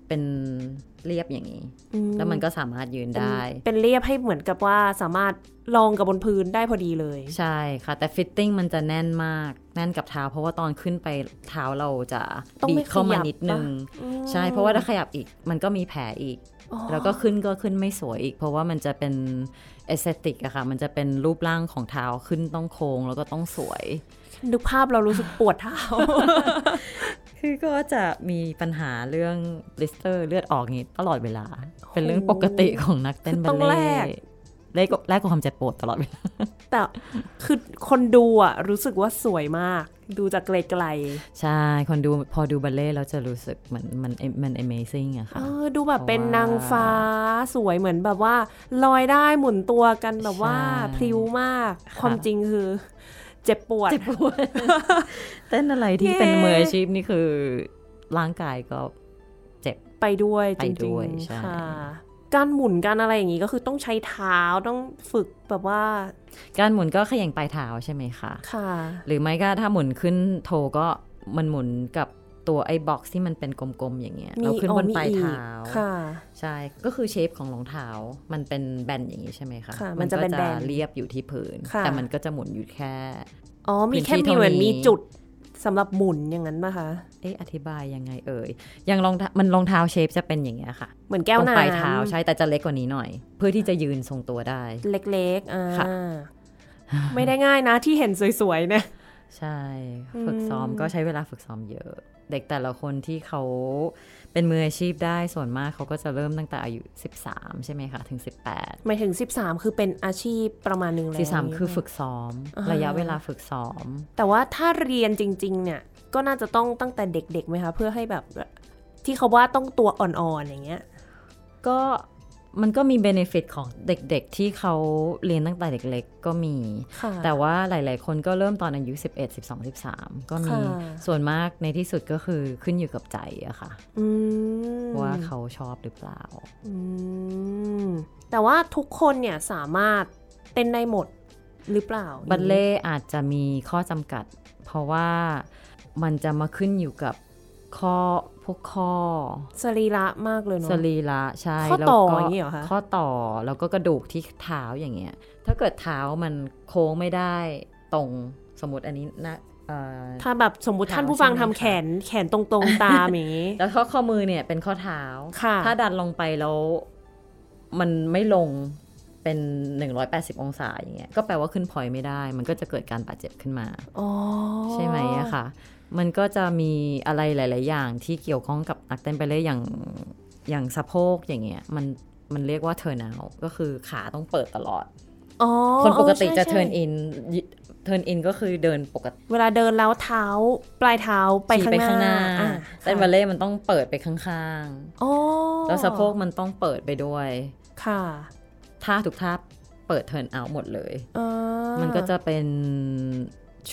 เป็นเรียบอย่างนี้แล้วมันก็สามารถยืนได้เป็นเรียบให้เหมือนกับว่าสามารถรองกับบนพื้นได้พอดีเลยใช่ค่ะแต่ฟิตติ้งมันจะแน่นมากแน่นกับเท้าเพราะว่าตอนขึ้นไปเท้าเราจะบีบเข้ามานิดนึงใช่เพราะว่าถ้าขยับอีกมันก็มีแผลอีกแล้วก็ขึ้นไม่สวยอีกเพราะว่ามันจะเป็นเอสเธติกอะค่ะมันจะเป็นรูปร่างของเท้าขึ้นต้องโค้งแล้วก็ต้องสวยนึกภาพเรารู้สึกปวดเท้าคือก็จะมีปัญหาเรื่องบลิสเตอร์เลือดออกงี้ตลอดเวลาเป็นเรื่องปกติของนักเต้นบัลเล่แรกความเจ็บปวดตลอดเวลาแต่คือคนดูอ่ะรู้สึกว่าสวยมากดูจากไกลๆใช่คนดูพอดูบัลเล่แล้วจะรู้สึกมัน amazing อะค่ะดูแบบเป็นนางฟ้าสวยเหมือนแบบว่าลอยได้หมุนตัวกันแบบว่าพลิ้วมากความจริงคือเจ็บปวด เต้นอะไรที่ เป็นมืออาชีพนี่คือร่างกายก็เจ็บไปด้วยจริงๆค่ะการหมุนการอะไรอย่างนี้ก็คือต้องใช้เท้าต้องฝึกแบบว่าการหมุนก็ขย่งปลายเท้าใช่ไหมคะค่ะหรือไม่ก็ถ้าหมุนขึ้นโถก็มันหมุนกับตัวไอ้บ็อกซ์ที่มันเป็นกลมๆอย่างเงี้ยเราขึ้นบนปลายเท้าค่ะใช่ก็คือเชฟของรองเท้ามันเป็นแบนอย่างงี้ใช่ไหมคะมันจะเป็นแบนเรียบอยู่ที่พื้นแต่มันก็จะหมุนอยู่แค่มีแค่มีเหมือนมีจุดสำหรับหมุนอย่างนั้นป่ะคะเอ๊ะอธิบายยังไงเอ่ยอย่างรองเท้าเชฟจะเป็นอย่างเงี้ยค่ะเหมือนแก้วน้ำปลายเท้าใช่แต่จะเล็กกว่านี้หน่อยเพื่อที่จะยืนทรงตัวได้เล็กๆค่ะไม่ได้ง่ายนะที่เห็นสวยๆเนี่ยใช่ฝึกซ้อมก็ใช้เวลาฝึกซ้อมเยอะเด็กแต่ละคนที่เขาเป็นมืออาชีพได้ส่วนมากเขาก็จะเริ่มตั้งแต่อายุ13ใช่ไหมคะถึง18หมายถึง13คือเป็นอาชีพประมาณนึงแล้ว13คือฝึกซ้อมระยะเวลาฝึกซ้อมแต่ว่าถ้าเรียนจริงๆเนี่ยก็น่าจะต้องตั้งแต่เด็กๆมั้ยคะเพื่อให้แบบที่เขาว่าต้องตัวอ่อนๆอย่างเงี้ยก็มันก็มี benefit ของเด็กๆที่เขาเรียนตั้งแต่เด็กๆก็มีแต่ว่าหลายๆคนก็เริ่มตอนอายุ11 12 13ก็มีส่วนมากในที่สุดก็คือขึ้นอยู่กับใจอะค่ะว่าเขาชอบหรือเปล่าแต่ว่าทุกคนเนี่ยสามารถเต้นได้หมดหรือเปล่าบัลเล่อาจจะมีข้อจำกัดเพราะว่ามันจะมาขึ้นอยู่กับข้อพวกข้อสรีระมากเลยเนาะสรีระใช่แล้วก็ข้อต่อแล้วก็กระดูกที่เท้าอย่างเงี้ยถ้าเกิดเท้ามันโค้งไม่ได้ตรงสมมติอันนี้นะถ้าแบบสมมติท่านผู้ฟังทำแขนตรงๆตามอย่างงี้แล้วข้อมือเนี่ยเป็นข้อเท้าถ้าดันลงไปแล้วมันไม่ลงเป็น180องศาอย่างเงี้ยก็แปลว่าขึ้นพอยไม่ได้มันก็จะเกิดการบาดเจ็บขึ้นมาใช่ไหมอะค่ะมันก็จะมีอะไรหลายๆอย่างที่เกี่ยวข้องกับนักเต้นบัลเล่อย่างสะโพกอย่างเงี้ยมันเรียกว่า turn out ก็คือขาต้องเปิดตลอดคนปกติจะ turn in ก็คือเดินปกติเวลาเดินแล้วเท้าปลายเท้าไปข้างหน้าเต้นบัลเล่มันต้องเปิดไปข้างๆแล้วสะโพกมันต้องเปิดไปด้วยค่ะท่าทุกท่าเปิด turn out หมดเลยมันก็จะเป็น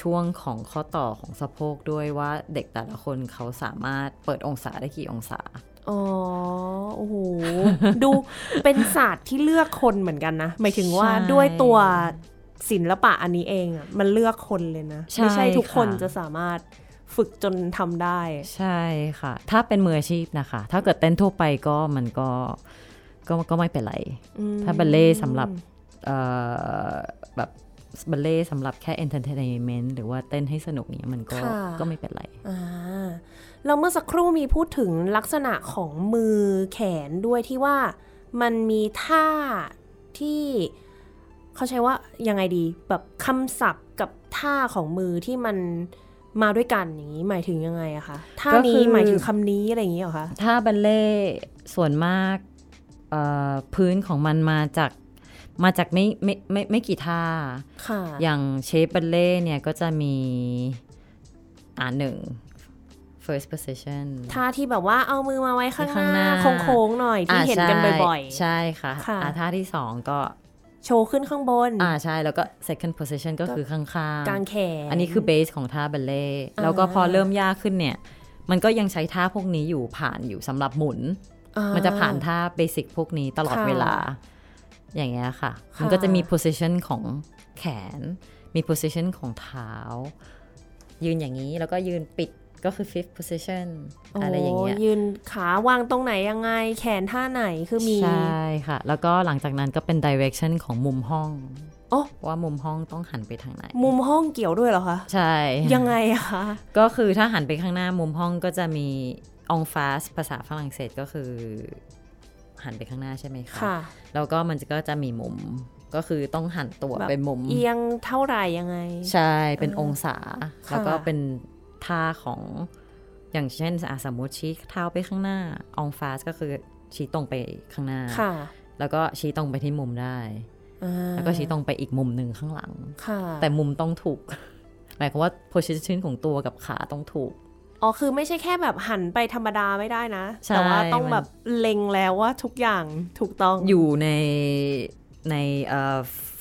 ช่วงของข้อต่อของสะโพกด้วยว่าเด็กแต่ละคนเขาสามารถเปิดองศาได้กี่องศาโอ้โห ดูเป็นศาสตร์ที่เลือกคนเหมือนกันนะหมายถึงว่าด้วยตัวศิลปะอันนี้เองอ่ะมันเลือกคนเลยนะไม่ใช่ทุกคนจะสามารถฝึกจนทำได้ใช่ค่ะถ้าเป็นมืออาชีพนะคะถ้าเกิดเต้นทั่วไปก็มันก็ไม่เป็นไรถ้าบัลเล่สำหรับแบบ บัลเล่สำหรับแค่ entertainment หรือว่าเต้นให้สนุกเนี่ยมันก็ไม่เป็นไรเราเมื่อสักครู่มีพูดถึงลักษณะของมือแขนด้วยที่ว่ามันมีท่าที่เขาใช้ว่ายังไงดีแบบคำศัพท์กับท่าของมือที่มันมาด้วยกันอย่างนี้หมายถึงยังไงอะคะท่านี้หมายถึงคำนี้อะไรอย่างนี้เหรอคะท่าบัลเล่ส่วนมากพื้นของมันมาจากไม่กี่ท่าอย่างเชฟบัลเล่เนี่ยก็จะมีหนึ่ง first position ท่าที่แบบว่าเอามือมาไว้ข้างหน้าโค้งๆหน่อยที่เห็นกันบ่อยๆใช่ค่ะท่าที่สองก็โชว์ขึ้นข้างบนใช่แล้วก็ second position ก็คือข้างๆกางแขนอันนี้คือเบสของท่าบัลเล่แล้วก็พอเริ่มยากขึ้นเนี่ยมันก็ยังใช้ท่าพวกนี้อยู่ผ่านอยู่สำหรับหมุนมันจะผ่านท่าเบสิกพวกนี้ตลอดเวลาอย่างเงี้ยค่ะมันก็จะมี position ของแขนมี position ของเท้ายืนอย่างนี้แล้วก็ยืนปิดก็คือ fifth position อะไรอย่างเงี้ยยืนขาวางตรงไหนยังไงแขนท่าไหนคือมีใช่ค่ะแล้วก็หลังจากนั้นก็เป็น direction ของมุมห้องว่ามุมห้องต้องหันไปทางไหนมุมห้องเกี่ยวด้วยเหรอคะใช่ยังไงคะก็คือถ้าหันไปข้างหน้ามุมห้องก็จะมีองฟาสภาษาฝรั่งเศสก็คือหันไปข้างหน้าใช่ไหมคะแล้วก็มันก็จะมีมุมก็คือต้องหันตัวเป็นมุมเอียงเท่าไหร่ยังไงใช่เป็นองศาแล้วก็เป็นท่าของอย่างเช่นสมมติชี้เท้าไปข้างหน้าองฟาสก็คือชี้ตรงไปข้างหน้าแล้วก็ชี้ตรงไปที่มุมได้แล้วก็ชี้ตรงไปอีกมุมหนึ่งข้างหลังแต่มุมต้องถูกหมายความว่าโพสิชันของตัวกับขาต้องถูกคือไม่ใช่แค่แบบหันไปธรรมดาไม่ได้นะแต่ว่าต้องแบบเล็งแล้วว่าทุกอย่างถูกต้องอยู่ใน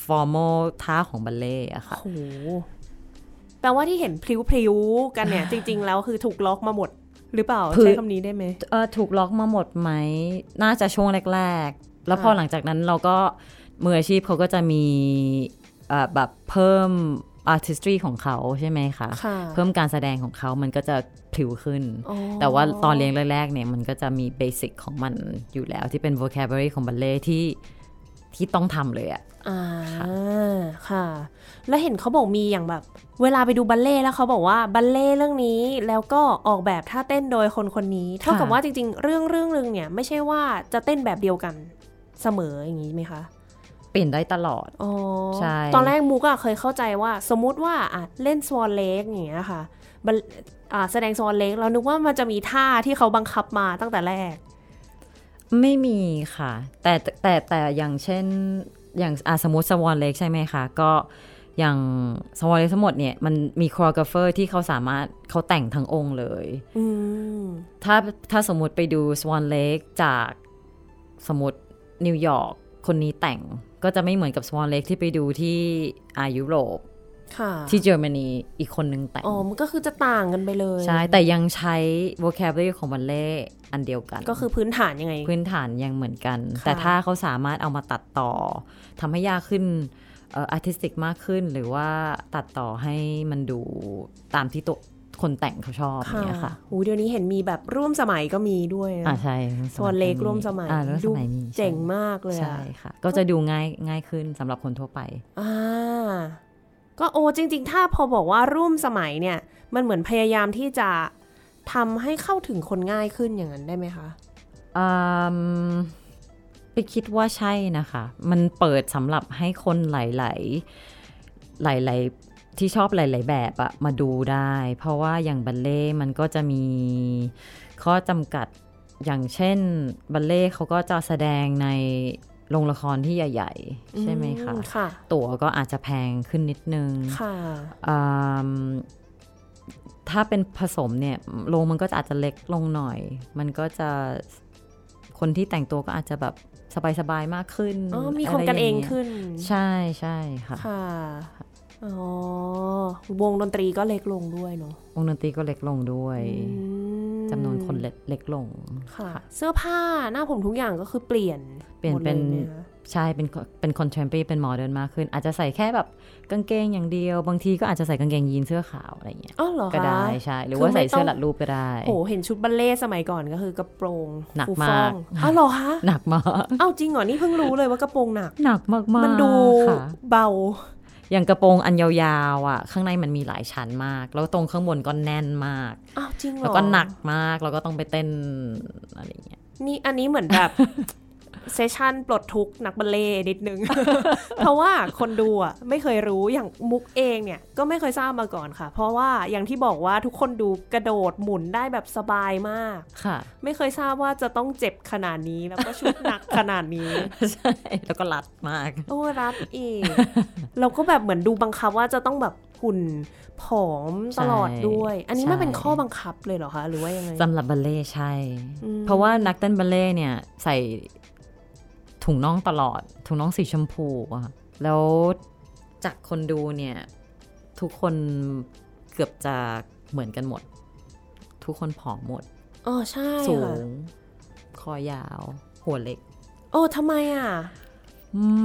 formal ท่าของบัลเล่อะค่ะโอ้โหแปลว่าที่เห็นพลิ้วๆกันเนี่ย จริงๆแล้วคือถูกล็อกมาหมดหรือเปล่า ใช้คำนี้ได้ไหมถูกล็อกมาหมดไหมน่าจะช่วงแรกๆแล้วพอหลังจากนั้นเราก็มืออาชีพเขาก็จะมีแบบเพิ่มartistry ของเขาใช่ไหมคะเพิ่มการแสดงของเขามันก็จะพลิ้วขึ้นแต่ว่าตอนเรียนแรกๆเนี่ยมันก็จะมีเบสิกของมันอยู่แล้วที่เป็น vocabulary ของบัลเล่ที่ต้องทำเลยอะค่ะแล้วเห็นเขาบอกมีอย่างแบบเวลาไปดูบัลเล่แล้วเขาบอกว่าบัลเล่เรื่องนี้แล้วก็ออกแบบท่าเต้นโดยคนนี้เท่ากับว่าจริงๆเรื่องนึงเนี่ยไม่ใช่ว่าจะเต้นแบบเดียวกันเสมออย่างนี้ไหมคะเปลี่ยนได้ตลอดใช่ตอนแรกมูก็เคยเข้าใจว่าสมมุติว่าเล่น Swan Lake อย่างเงี้ยค่ะแสดง Swan Lake เรานึกว่ามันจะมีท่าที่เขาบังคับมาตั้งแต่แรกไม่มีค่ะแต่อย่างเช่นอย่างสมมุติ Swan Lake ใช่ไหมคะก็อย่าง Swan Lake ทั้งหมดเนี่ยมันมีคอร์กราฟเฟอร์ที่เขาสามารถเขาแต่งทั้งองค์เลยถ้าสมมุติไปดู Swan Lake จากสมมุตินิวยอร์กคนนี้แต่งก็จะไม่เหมือนกับ Swan Lake ที่ไปดูที่ยุโรปที่เยอรมนีอีกคนนึงแต่งมันก็คือจะต่างกันไปเลยใช่แต่ยังใช้ vocabulary ของบัลเล่อันเดียวกันก็คือพื้นฐานยังไงพื้นฐานยังเหมือนกันแต่ถ้าเขาสามารถเอามาตัดต่อทำให้ยากขึ้นartistic มากขึ้นหรือว่าตัดต่อให้มันดูตามที่ตัวคนแต่งเขาชอบอย่างเงี้ยค่ะหูเดี๋ยวนี้เห็นมีแบบร่วมสมัยก็มีด้วยใช่ส่วนเล็กร่วมสมัยดูเจ๋งมากเลยใช่ค่ะก็จะดูง่ายขึ้นสำหรับคนทั่วไปก็จริงๆถ้าพอบอกว่าร่วมสมัยเนี่ยมันเหมือนพยายามที่จะทำให้เข้าถึงคนง่ายขึ้นอย่างนั้นได้ไหมคะไปคิดว่าใช่นะคะมันเปิดสำหรับให้คนหลายที่ชอบหลายๆแบบอะมาดูได้เพราะว่าอย่างบัลเล่มันก็จะมีข้อจำกัดอย่างเช่นบัลเล่เขาก็จะแสดงในโรงละครที่ใหญ่ๆใช่ไหมคะตั๋วก็อาจจะแพงขึ้นนิดนึงถ้าเป็นผสมเนี่ยโรงมันก็อาจจะเล็กลงหน่อยมันก็จะคนที่แต่งตัวก็อาจจะแบบสบายๆมากขึ้นมีความกันเองขึ้นใช่ๆค่ะวงดนตรีก็เล็กลงด้วยเนาะวงดนตรีก็เล็กลงด้วยจำนวนคนเล็กลงค่ะเสื้อผ้าหน้าผมทุกอย่างก็คือเปลี่ยนเป็นใช่เป็นคอนเทมพอรารี่เป็นโมเดิร์นมากขึ้นอาจจะใส่แค่แบบกางเกงอย่างเดียวบางทีก็อาจจะใส่กางเกงยีนเสื้อขาวอะไรอย่างเงี้ยก็ได้ใช่หรือว่าใส่เสื้อรัดรูปก็ได้โอ้เห็นชุดบัลเล่สมัยก่อนก็คือกระโปรงหนักมากเหรอคะหนักมากจริงเหรอนี่เพิ่งรู้เลยว่ากระโปรงหนักมากมันดูเบา อย่างกระโปรงอันยาวๆอ่ะข้างในมันมีหลายชั้นมากแล้วตรงข้างบนก็แน่นมากอ้าวจริงเหรอแล้วก็หนักมากแล้วก็ต้องไปเต้นอะไรอย่างเงี้ยนี่อันนี้เหมือนแบบ เซสชั่นปลดทุกข์นักบัลเล่นิดนึง เพราะว่าคนดูอ่ะไม่เคยรู้อย่างมุกเองเนี่ยก็ไม่เคยทราบมาก่อนค่ะเพราะว่าอย่างที่บอกว่าทุกคนดูกระโดดหมุนได้แบบสบายมากค่ะไม่เคยทราบว่าจะต้องเจ็บขนาดนี้แล้วก็ชุดหนักขนาดนี้ ใช่แล้วก็รัดมากโอ้รัดอีก เราก็แบบเหมือนดูบังคับว่าจะต้องแบบหุ่นผอมตลอดด้วยอันนี้ไม่เป็นข้อบังคับเลยเหรอคะหรือว่ายังไงสำหรับบัลเล่ใช่เพราะว่านักเต้นบัลเล่เนี่ยใส่ถุงน่องตลอดถุงน่องสีชมพูอ่ะแล้วจากคนดูเนี่ยทุกคนเกือบจะเหมือนกันหมดทุกคนผอมหมดอ๋อใช่สูงคอยาวหัวเล็กโอ้ทำไมอ่ะ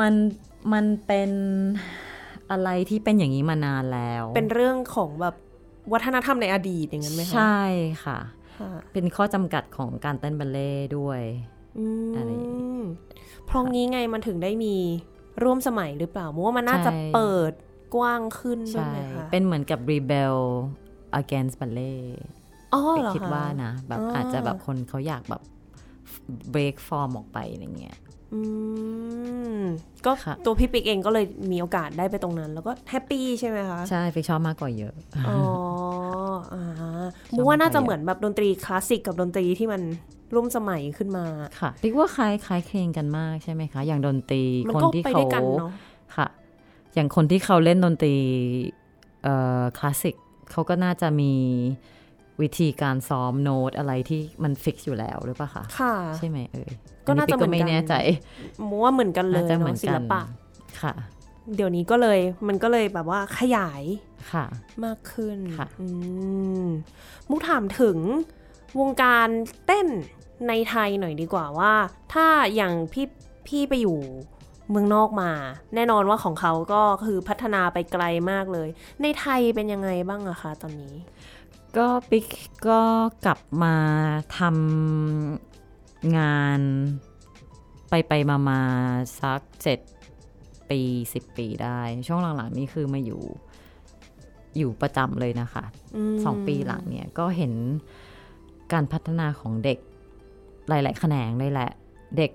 มันเป็นอะไรที่เป็นอย่างนี้มานานแล้วเป็นเรื่องของแบบวัฒนธรรมในอดีตอย่างนั้นไหมคะใช่ค่ะเป็นข้อจำกัดของการเต้นบัลเล่ด้วยอะไรเพราะงี้ไงมันถึงได้มีร่วมสมัยหรือเปล่าว่ามันน่าจะเปิดกว้างขึ้นด้วยไหมคะเป็นเหมือนกับ rebel against ballet อ๋อเหรอคิดว่านะแบบอาจจะแบบคนเขาอยากแบบ break form ออกไปอย่างเงี้ยก็ตัวพี่ปิ๊กเองก็เลยมีโอกาสได้ไปตรงนั้นแล้วก็แฮปปี้ใช่ไหมคะใช่ปิ๊กชอบมากกว่าเยอะอ๋อมูว่าน่าจะเหมือนแบบดนตรีคลาสสิกกับดนตรีที่มันร่วมสมัยขึ้นมาค่ะปิ๊กว่าคล้ายเคลงกันมากใช่ไหมคะอย่างดนตรีคนที่เขาค่ะอย่างคนที่เขาเล่นดนตรีคลาสสิกเขาก็น่าจะมีวิธีการซ้อมโน้ตอะไรที่มันฟิกซ์อยู่แล้วหรือเปล่าคะค่ะใช่ไหมเอ่ยก็น่าจะเหมือนกันไม่แน่ใจมูว่าเหมือนกันเลยเนาะศิลปะค่ะเดี๋ยวนี้ก็เลยมันก็เลยแบบว่าขยายค่ะมากขึ้นค่ะมุกถามถึงวงการเต้นในไทยหน่อยดีกว่าว่าถ้าอย่างพี่ไปอยู่เมืองนอกมาแน่นอนว่าของเขาก็คือพัฒนาไปไกลมากเลยในไทยเป็นยังไงบ้างอะคะตอนนี้ก็ปิ๊กก็กลับมาทำงานไปมาสัก7ปี10ปีได้ช่วงหลังๆนี่คือมาอยู่ประจำเลยนะคะ2ปีหลังเนี่ยก็เห็นการพัฒนาของเด็กหลายๆแขนงเลยแหละเด็ก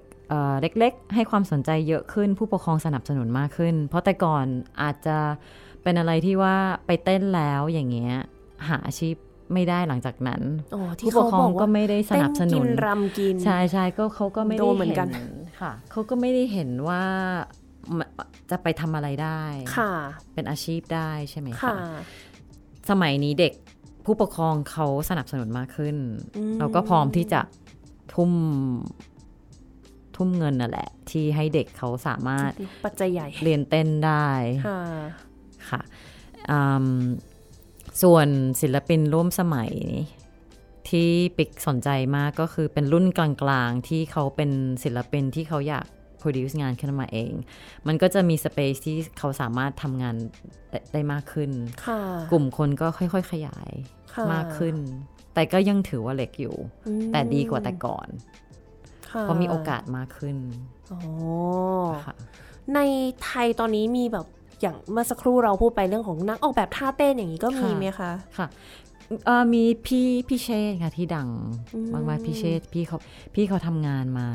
เล็กๆให้ความสนใจเยอะขึ้นผู้ปกครองสนับสนุนมากขึ้นเพราะแต่ก่อนอาจจะเป็นอะไรที่ว่าไปเต้นแล้วอย่างเงี้ยหาอาชีพไม่ได้หลังจากนั้นผู้ปกครองก็ไม่ได้สนับสนุนรำกินใช่ๆก็เขาก็ไม่ได้เห็นค่ะเขาก็ไม่ได้เห็นว่าจะไปทำอะไรได้เป็นอาชีพได้ใช่ไหมคะสมัยนี้เด็กผู้ปกครองเขาสนับสนุนมากขึ้นเราก็พร้อมที่จะทุ่มเงินน่ะแหละที่ให้เด็กเขาสามารถปัจจัยใหญ่เรียนเต้นได้ค่ะส่วนศิลปินร่วมสมัยที่ปิ๊กสนใจมากก็คือเป็นรุ่นกลางๆที่เขาเป็นศิลปินที่เขาอยาก produce งานขึ้นมาเองมันก็จะมี space ที่เขาสามารถทำงานได้มากขึ้นกลุ่มคนก็ค่อยๆขยายมากขึ้นแต่ก็ยังถือว่าเล็กอยู่แต่ดีกว่าแต่ก่อนเพราะมีโอกาสมากขึ้นในไทยตอนนี้มีแบบอย่างเมื่อสักครู่เราพูดไปเรื่องของนักออกแบบท่าเต้นอย่างนี้ก็มีไหมคะค่ะมีพี่เชษค่ะที่ดังมากๆพี่เชษพี่เขาทำงานมา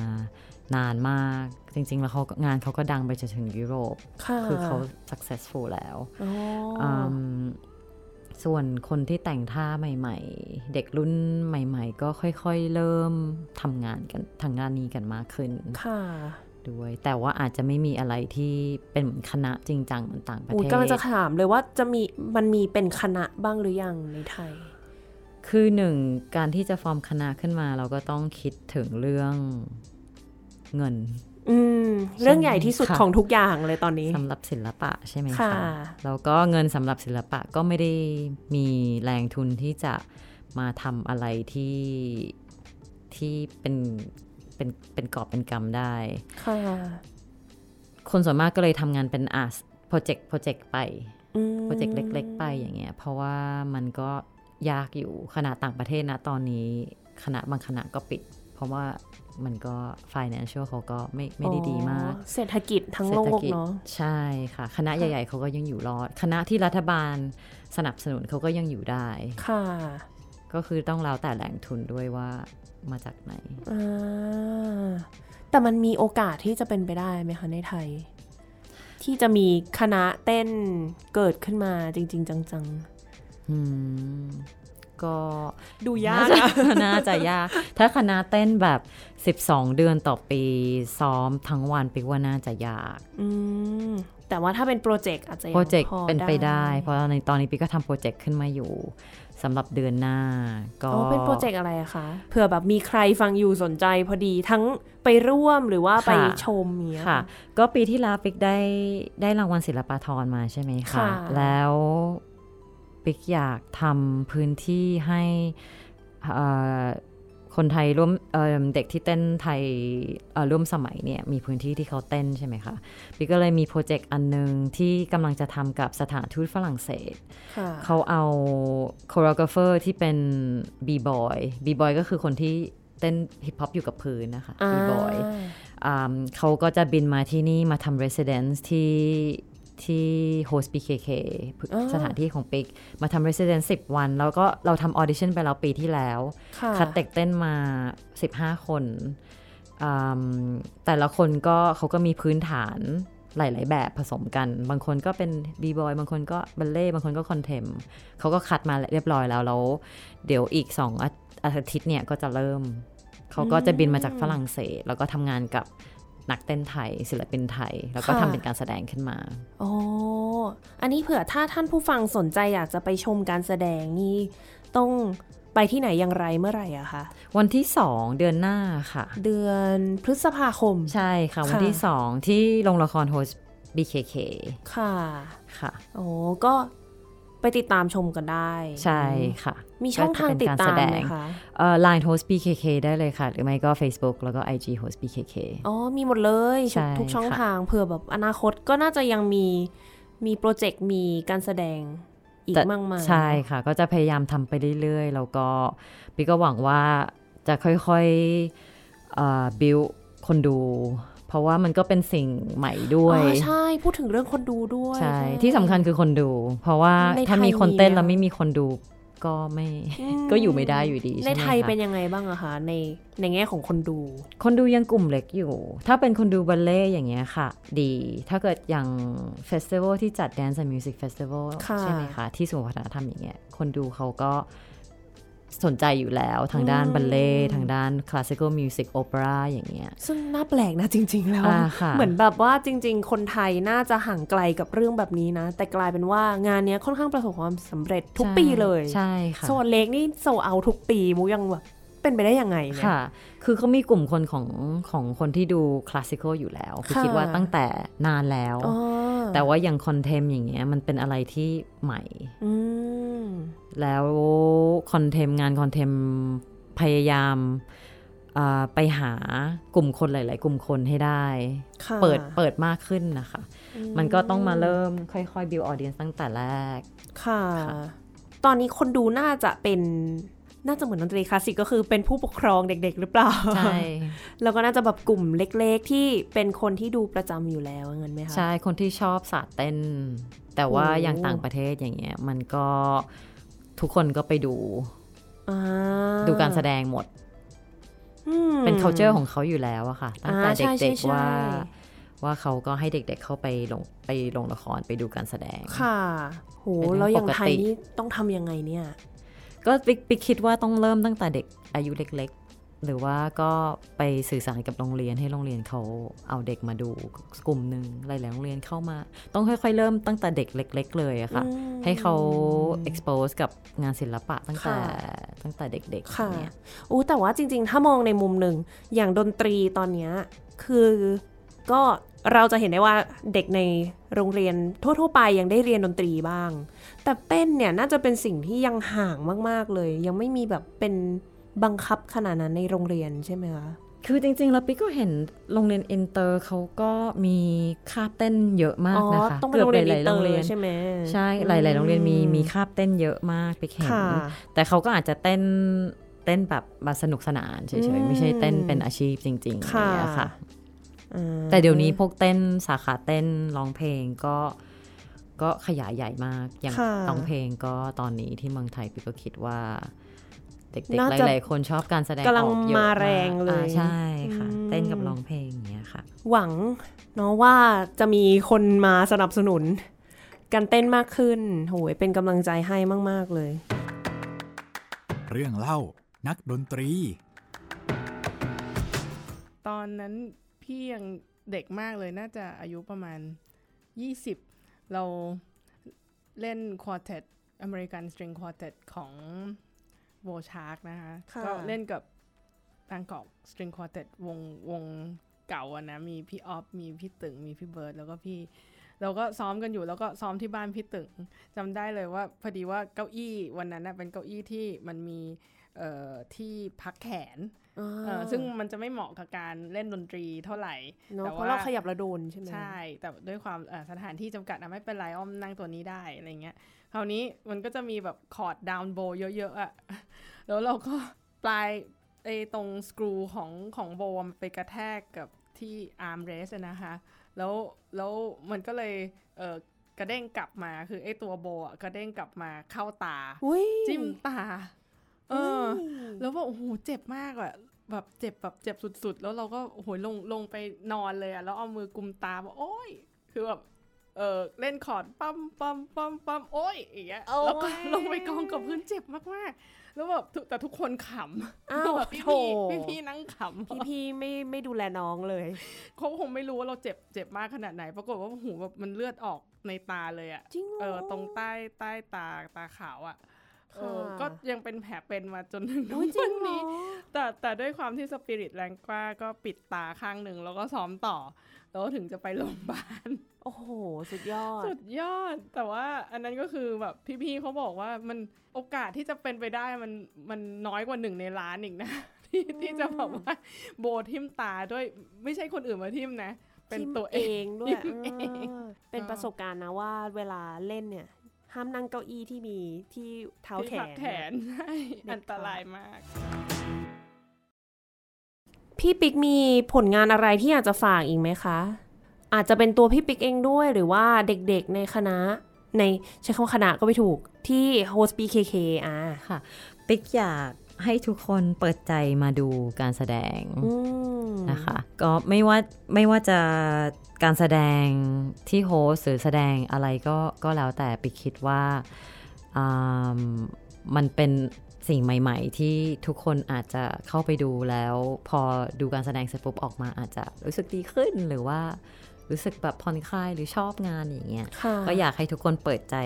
นานมากจริงๆแล้วเขางานเขาก็ดังไปจนถึงยุโรปคือเขา successful แล้วส่วนคนที่แต่งท่าใหม่ๆเด็กรุ่นใหม่ๆก็ค่อยๆเริ่มทำงานกันทางด้านนี้กันมากขึ้นค่ะด้วยแต่ว่าอาจจะไม่มีอะไรที่เป็นเหมือนคณะจริงจังเหมือนต่างประเทศก็จะถามเลยว่าจะมีมันมีเป็นคณะบ้างหรือยังในไทยคือหนึ่งการที่จะฟอร์มคณะขึ้นมาเราก็ต้องคิดถึงเรื่องเงินเรื่องใหญ่ที่สุดของทุกอย่างเลยตอนนี้สำหรับศิลปะใช่ไหมคะแล้วก็เงินสำหรับศิลปะก็ไม่ได้มีแรงทุนที่จะมาทำอะไรที่เป็นกอบเป็นกำได้ค่ะคนส่วนมากก็เลยทำงานเป็นอาร์ตโปรเจกต์ไปโปรเจกต์เล็กๆไปอย่างเงี้ยเพราะว่ามันก็ยากอยู่ขนาดต่างประเทศนะตอนนี้คณะบางคณะก็ปิด ราะว่ามันก็ financial เขาก็ไม่ได้ดีมากเศรษฐกิจทั้งโลกเนาะใช่ค่ะคณะใหญ่ๆเขาก็ยังอยู่รอดคณะที่รัฐบาลสนับสนุนเขาก็ยังอยู่ได้ค่ะก็คือต้องแล้วแต่แหล่งทุนด้วยว่ามาจากไหนแต่มันมีโอกาสที่จะเป็นไปได้ไหมคะในไทยที่จะมีคณะเต้นเกิดขึ้นมาจริงๆจังๆก็ดูยากน่าจะยากถ้าคณะเต้นแบบ12เดือนต่อปีซ้อมทั้งวันปีว่าน่าจะยากแต่ว่าถ้าเป็นโปรเจกต์อาจจะเป็นไปได้เพราะในตอนนี้ปีก็ทำโปรเจกต์ขึ้นมาอยู่สำหรับเดือนหน้าก็เป็นโปรเจกต์อะไรคะเผื่อแบบมีใครฟังอยู่สนใจพอดีทั้งไปร่วมหรือว่าไปชมเนี้ยค่ะก็ปีที่แล้วปิ๊กได้รางวัลศิลปธรมาใช่ไหมคะแล้วปิ๊กอยากทำพื้นที่ให้คนไทยร่วมเด็กที่เต้นไทยร่วมสมัยเนี่ยมีพื้นที่ที่เขาเต้นใช่ไหมคะปิ๊กก็เลยมีโปรเจกต์อันนึงที่กำลังจะทำกับสถานทูตฝรั่งเศสเขาเอาโคโรกราฟเฟอร์ที่เป็นบีบอยก็คือคนที่เต้นฮิปฮอปอยู่กับพื้นนะคะบีบอยเขาก็จะบินมาที่นี่มาทำ residence ที่ Host PKK สถานที่ของปิ๊กมาทำ resident 10 วันแล้วก็เราทำ audition ไปแล้วปีที่แล้วคัดเด็กเต้นมา15คนแต่ละคนก็เขาก็มีพื้นฐานหลายๆแบบผสมกันบางคนก็เป็น B-boy บางคนก็บัลเล่บางคนก็คอนเทมเขาก็คัดมาเรียบร้อยแล้วเดี๋ยวอีก2อาทิตย์เนี่ยก็จะเริ่มเขาก็จะบินมาจากฝรั่งเศสแล้วก็ทำงานกับนักเต้นไทยศิลปินไทยแล้วก็ทำเป็นการแสดงขึ้นมาโอ้อันนี้เผื่อถ้าท่านผู้ฟังสนใจอยากจะไปชมการแสดงนี่ต้องไปที่ไหนอย่างไรเมื่อไหร่อะคะวันที่2เดือนหน้าค่ะเดือนพฤษภาคมใช่ค่ะวันที่2ที่โรงละคร Host BKK ค่ะค่ะโอ้ก็ไปติดตามชมกันได้ใช่ค่ะมีช่องทางติดตามไหมคะLINE Host PKK ได้เลยค่ะหรือไม่ก็ Facebook แล้วก็ IG Host PKK อ๋อมีหมดเลยทุกช่องทางเผื่อแบบอนาคตก็น่าจะยังมีโปรเจกต์มีการแสดงอีกมากมายใช่ค่ะก็จะพยายามทำไปเรื่อยๆแล้วก็พี่ก็หวังว่าจะค่อยๆ build คนดูเพราะว่ามันก็เป็นสิ่งใหม่ด้วยอ๋อใช่พูดถึงเรื่องคนดูด้วยใช่ที่สำคัญคือคนดูเพราะว่าถ้ามีคนเต้นแล้วไม่มีคนดูก็ไม่ก็อยู่ไม่ได้อยู่ดีใช่ไหมในไทยเป็นยังไงบ้างอะคะในแง่ของคนดูยังกลุ่มเล็กอยู่ถ้าเป็นคนดูบัลเล่อย่างเงี้ยค่ะดีถ้าเกิดอย่างเฟสติวัลที่จัด GenZ and Classical Music ใช่ไหมคะที่ศูนย์วัฒนธรรมอย่างเงี้ยคนดูเขาก็สนใจอยู่แล้วทางด้านบัลเล่ทางด้าน Classical Music Opera อย่างเงี้ยซึ่งน่าแปลกนะจริงๆแล้วเหมือนแบบว่าจริงๆคนไทยน่าจะห่างไกลกับเรื่องแบบนี้นะแต่กลายเป็นว่างานเนี้ยค่อนข้างประสบความสำเร็จทุกปีเลยใช่ค่ะ Swan Lake นี่โซเอาทุกปีมุกยังแบบเป็นไปได้ยังไงเนี่ยค่ะคือเขามีกลุ่มคนของคนที่ดู Classical อยู่แล้วคือคิดว่าตั้งแต่นานแล้วแต่ว่าอย่างคอนเทมอย่างเงี้ยมันเป็นอะไรที่ใหม่แล้วคอนเทมงานคอนเทมพยายามไปหากลุ่มคนหลายๆกลุ่มคนให้ได้เปิดมากขึ้นนะคะมันก็ต้องมาเริ่มค่อยๆ build audience ตั้งแต่แรกค่ะตอนนี้คนดูน่าจะเหมือนดนตรีคลาสสิกก็คือเป็นผู้ปกครองเด็กๆหรือเปล่าใช่แล้วก็น่าจะแบบกลุ่มเล็กๆที่เป็นคนที่ดูประจำอยู่แล้วเงินไหมคะใช่คนที่ชอบศาสตร์เต้นแต่ว่าอย่างต่างประเทศอย่างเงี้ยมันก็ทุกคนก็ไปดูการแสดงหมดเป็น culture ของเขาอยู่แล้วอะค่ะตั้งแต่เด็กๆว่าเขาก็ให้เด็กๆเข้าไปลงละครไปดูการแสดงค่ะโหแล้วอย่างไทยนี่ต้องทำยังไงเนี่ยก็ปิ๊กคิดว่าต้องเริ่มตั้งแต่เด็กอายุเล็กๆหรือว่าก็ไปสื่อสารกับโรงเรียนให้โรงเรียนเขาเอาเด็กมาดูกลุ่มนึงหลายๆโรงเรียนเข้ามาต้องค่อยๆเริ่มตั้งแต่เด็กเล็กๆเลยอะค่ะให้เขา expose กับงานศิลปะตั้งแต่เด็กๆเนี่ยอู้แต่ว่าจริงๆถ้ามองในมุมหนึ่งอย่างดนตรีตอนเนี้ยคือก็เราจะเห็นได้ว่าเด็กในโรงเรียนทั่วๆไปยังได้เรียนดนตรีบ้างแต่เต้นเนี่ยน่าจะเป็นสิ่งที่ยังห่างมากๆเลยยังไม่มีแบบเป็นบังคับขนาดนั้นในโรงเรียนใช่ไหมคะคือจริงๆแล้วปิ๊กก็เห็นโรงเรียนอินเตอร์เขาก็มีคาบเต้นเยอะมากนะคะเกือบหลายๆโรงเรียนใช่ไหมใช่หลายๆโรงเรียนมีคาบเต้นเยอะมากปิ๊กเห็นแต่เขาก็อาจจะเต้น เต้นแบบมาสนุกสนานเฉยๆไม่ใช่เต้นเป็นอาชีพจริงๆอะไรอย่างเงี้ยค่ะแต่เดี๋ยวนี้พวกเต้นสาขาเต้นร้องเพลงก็ขยายใหญ่มากอย่างร้องเพลงก็ตอนนี้ที่เมืองไทยพี่ก็คิดว่าเด็กๆหลายๆคนชอบการแสดงออกเยอะมาแรงเลยใช่ค่ะเต้นกับร้องเพลงอย่างเงี้ยค่ะหวังเนาะว่าจะมีคนมาสนับสนุนการเต้นมากขึ้นโหยเป็นกำลังใจให้มากๆเลยเรื่องเล่านักดนตรีตอนนั้นพี่ยังเด็กมากเลยน่าจะอายุประมาณ20เราเล่นควอเต็ตอเมริกันสตริงควอเต็ตของโวชาร์กนะคะก็เล่นกับบางกอกสตริงควอเต็ตวงเก่าอ่ะนะมีพี่ออฟมีพี่ตึงมีพี่เบิร์ดแล้วก็พี่เราก็ซ้อมกันอยู่แล้วก็ซ้อมที่บ้านพี่ตึงจำได้เลยว่าพอดีว่าเก้าอี้วันนั้นนะเป็นเก้าอี้ที่มันมีที่พักแขนซึ่งมันจะไม่เหมาะกับการเล่นดนตรีเท่าไหร่แต่ว่าเราขยับระโดนใช่ไหมใช่แต่ด้วยความสถานที่จำกัดนะไม่เป็นไรอ้อมนั่งตัวนี้ได้อะไรเงี้ยคราวนี้มันก็จะมีแบบคอร์ดดาวน์โบว์เยอะๆอ่ะแล้วเราก็ปลายไอ้ตรงสกรูของโบว์ไปกระแทกกับที่อาร์มเรสนะคะแล้วมันก็เลยกระเด้งกลับมาคือไอ้ตัวโบว์กระเด้งกลับมาเข้าตาจิ้มตาแล้วว่าโอ้โหเจ็บมากอ่ะแบบเจ็บแบบเจ็บสุดๆแล้วเราก็โอ้โหลงไปนอนเลยอ่ะแล้วเอามือกุมตาบอกโอ้ยคือแบบเล่นคอร์ดปั๊มปั๊มปั๊มปั๊มโอ้ยอย่างเงี้ยแล้วก็ลงไปกองกับพื้นเจ็บมากๆแล้วแบบแต่ทุกคนขำแบบพี่นั่งขำพี่ไม่ดูแลน้องเลยเขาคงไม่รู้ว่าเราเจ็บมากขนาดไหนปรากฏว่าโอ้โหแบบมันเลือดออกในตาเลยอ่ะตรงใต้ตาขาวอ่ะก็ยังเป็นแผลเป็นมาจนถึงทุกวันนี้แต่ด้วยความที่สปิริตแรงกล้าก็ปิดตาข้างหนึ่งแล้วก็ซ้อมต่อแล้วถึงจะไปโรงพยาบาลโอ้โหสุดยอดแต่ว่าอันนั้นก็คือแบบพี่ๆเขาบอกว่ามันโอกาสที่จะเป็นไปได้มันน้อยกว่า1ในล้านอีกนะที่จะบอกว่าโบทิ่มตาด้วยไม่ใช่คนอื่นมาทิ่มนะเป็นตัวเองด้วยเป็นประสบการณ์นะว่าเวลาเล่นเนี่ยห้ามนั่งเก้าอี้ที่มีที่เท้าแขนใช่อันตรายมากพี่ปิ๊กมีผลงานอะไรที่อยากจะฝากอีกไหมคะอาจจะเป็นตัวพี่ปิ๊กเองด้วยหรือว่าเด็กๆในคณะในใช้คำว่าคณะก็ไม่ถูกที่ Host PKK ค่ะปิ๊กอยากให้ทุกคนเปิดใจมาดูการแสดงนะคะก็ไม่ว่าจะการแสดงที่โฮสหรือแสดงอะไรก็แล้วแต่ปิ๊กคิดว่ามันเป็นสิ่งใหม่ๆที่ทุกคนอาจจะเข้าไปดูแล้วพอดูการแสดงเสร็จปุ๊บออกมาอาจจะรู้สึกดีขึ้นหรือว่ารู้สึกแบบผ่อนคลายหรือชอบงานอย่างเงี้ยก็อยากให้ทุกคนเปิดใจ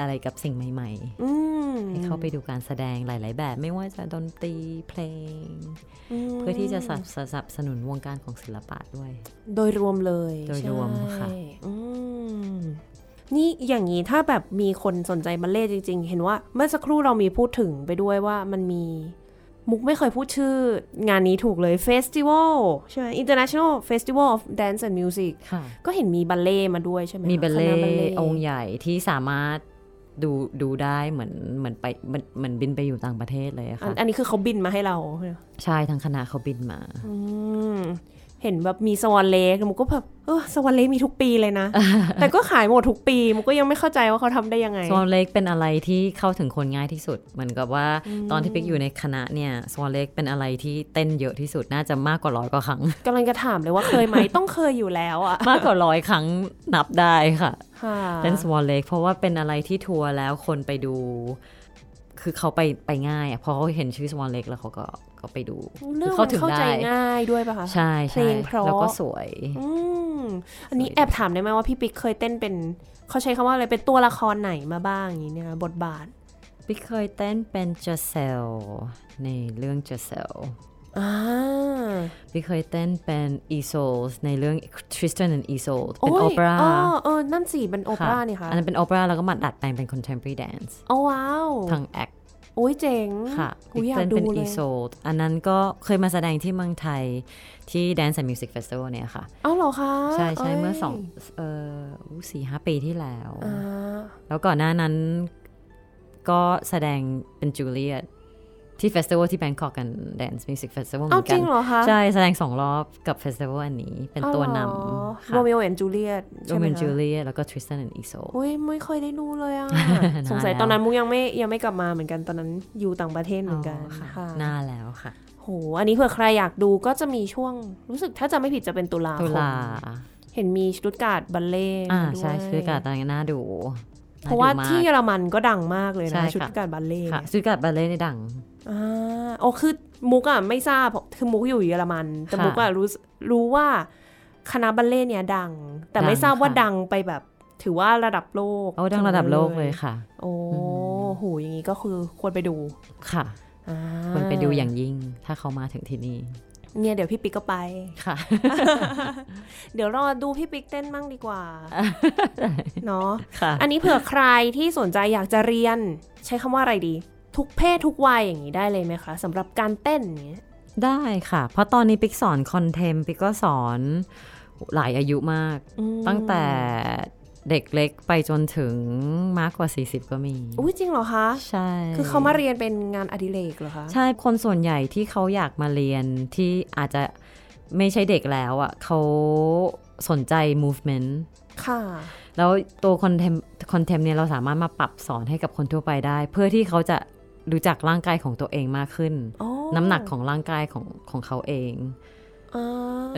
อะไรกับสิ่งใหม่ๆให้เข้าไปดูการแสดงหลายๆแบบไม่ว่าจะดนตรีเพลงเพื่อที่จะสนับสนุนวงการของศิลปะด้วยโดยรวมเลยโดยรวมค่ะนี่อย่างนี้ถ้าแบบมีคนสนใจบัลเล่ต์จริงๆเห็นว่าเมื่อสักครู่เรามีพูดถึงไปด้วยว่ามันมีมุกไม่เคยพูดชื่องานนี้ถูกเลยเฟสติวัลใช่ไหม International Festival of Dance and Music ค่ะก็เห็นมีบัลเล่ต์มาด้วยใช่ไหมมีบัลเล่ต์องค์ใหญ่ที่สามารถดูได้เหมือนไปเหมือนบินไปอยู่ต่างประเทศเลยค่ะอันนี้คือเขาบินมาให้เราใช่ทางคณะเขาบินมาเห็นแบบมี Swan Lake มุกก็แบบSwan Lake มีทุกปีเลยนะ แต่ก็ขายหมดทุกปีมุกก็ยังไม่เข้าใจว่าเขาทำได้ยังไง Swan Lake เป็นอะไรที่เข้าถึงคนง่ายที่สุดเหมือนกับว่าตอนที่ปิ๊กอยู่ในคณะเนี่ย Swan Lake เป็นอะไรที่เต้นเยอะที่สุดน่าจะมากกว่า100กว่าครั้งกำลังจะถามเลยว่าเคยไหม ต้องเคยอยู่แล้วอ่ะ มากกว่า100ครั้งนับได้ค่ะ เต้น Swan Lake เพราะว่าเป็นอะไรที่ทัวร์แล้วคนไปดูคือเขาไปง่ายอ่ะพอเขาเห็นชื่อ Swan Lake แล้วเขาก็ไปดูเขาถึงได้ง่ายด้วยป่ะคะใช่เพลงเพราะแล้วก็สวยอันนี้แอบถามได้ไหมว่าพี่ปิ๊กเคยเต้นเป็นเขาใช้คำว่าอะไรเป็นตัวละครไหนมาบ้างอย่างนี้เนี่ยบทบาทปิ๊กเคยเต้นเป็นเจเซลในเรื่องเจเซลปิ๊กเคยเต้นเป็นอีโซลในเรื่อง Tristan and Isolde เป็นโอเปร่านั่นสิเป็นโอเปร่านี่ค่ะอันนั้นเป็นโอเปร่าแล้วก็มาดัดแปลงเป็น Contemporary Dance โอ้ว้าวทางแอคโอ้ยเจ๋งค่ะอยากดูเลยเป็นอีโซลอันนั้นก็เคยมาแสดงที่เมืองไทยที่ Dance and Music Festival เนี่ยค่ะอ้าวเหรอคะใช่ๆเมื่อ4-5 ปีที่แล้วแล้วก่อนหน้านั้นก็แสดงเป็นจูเลียต ที่เฟสติวัลที่แบงกอกกัน Dance Music Festival เหมือนกันใช่แสดง2รอบกับเฟสติวัลอันนี้เป็นตัวนำ Romeo and Juliet ใช่มั้ย Romeo and Juliet แล้วก็ Tristan and Isolde อุ๊ยไม่ค่อยได้ดูเลยอ่ะ สงสัยตอนนั้นมุกยังไม่กลับมาเหมือนกันตอนนั้นอยู่ต่างประเทศเหมือนกันค่ะนานแล้วค่ะโหอันนี้เผื่อใครอยากดูก็จะมีช่วงรู้สึกถ้าจำไม่ผิดจะเป็นตุลาเห็นมีสตุตการ์ดบัลเล่อ่าใช่สตุตการ์ดตอนนั้นน่าดูเพราะว่าที่เยอรมันก็ดังมากเลยนะชุดการบัลเล่ค่ะชุดการบัลเล่เนี่ยดังอ๋อคือมุกอ่ะไม่ทราบคือมุกอยู่เยอรมันแต่มุกอ่ะรู้ว่าคณะบัลเล่เนี่ยดังแต่ไม่ทราบว่าดังไปแบบถือว่าระดับโลกโอ้ดังระดับโลกเลยค่ะโอ้โหอย่างนี้ก็คือควรไปดูค่ะควรไปดูอย่างยิ่งถ้าเขามาถึงที่นี่เนี่ยเดี๋ยวพี่ปิ๊กก็ไปค่ะ เดี๋ยวรอดูพี่ปิ๊กเต้นมั่งดีกว่า เนาะ อันนี้เผื่อใครที่สนใจอยากจะเรียนใช้คำว่าอะไรดีทุกเพศทุกวัยอย่างนี้ได้เลยไหมคะสำหรับการเต้นอย่างนี้ได้ค่ะเพราะตอนนี้ปิ๊กสอนคอนเทมปิ๊กก็สอนหลายอายุมากตั้งแต่เด็กเล็กไปจนถึงมากกว่า40ก็มีอุ๊ยจริงเหรอคะใช่คือเขามาเรียนเป็นงานอดิเรกเหรอคะใช่คนส่วนใหญ่ที่เขาอยากมาเรียนที่อาจจะไม่ใช่เด็กแล้วอ่ะเขาสนใจ movement ค่ะแล้วตัวคอนเทมเนี่ยเราสามารถมาปรับสอนให้กับคนทั่วไปได้เพื่อที่เขาจะรู้จักร่างกายของตัวเองมากขึ้นน้ำหนักของร่างกายของเขาเอง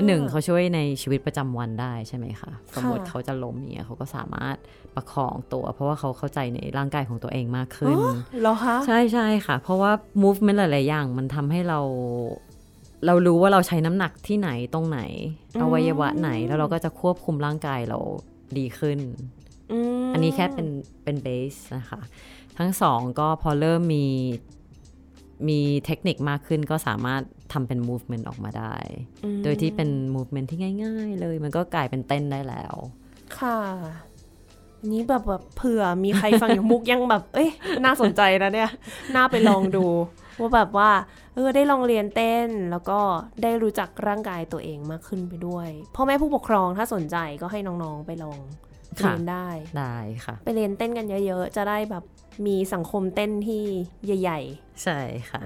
หนึ่งเขาช่วยในชีวิตประจำวันได้ใช่ไหมคะสมมติเขาจะล้มเนี่ยเขาก็สามารถประคองตัวเพราะว่าเขาเข้าใจในร่างกายของตัวเองมากขึ้นเหรอคะใช่ใช่ค่ะเพราะว่า movement หลายๆอย่างมันทำให้เรารู้ว่าเราใช้น้ำหนักที่ไหนตรงไหนอวัยวะไหนแล้วเราก็จะควบคุมร่างกายเราดีขึ้นอันนี้แค่เป็นเบสนะคะทั้งสองก็พอเริ่มมีเทคนิคมากขึ้นก็สามารถทำเป็น movement ออกมาได้โดยที่เป็น movement ที่ง่ายๆเลยมันก็กลายเป็นเต้นได้แล้วค่ะนี้แบบเผื่อมีใครฟังอย่างมุกยังแบบเอ้ยน่าสนใจนะเนี่ยน่าไปลองดูว่าแบบว่าได้ลองเรียนเต้นแล้วก็ได้รู้จักร่างกายตัวเองมากขึ้นไปด้วยพ่อแม่ผู้ปกครองถ้าสนใจก็ให้น้องๆไปลองเรียนได้ค่ะไปเรียนเต้นกันเยอะๆจะได้แบบมีสังคมเต้นที่ใหญ่ๆใช่ค่ะ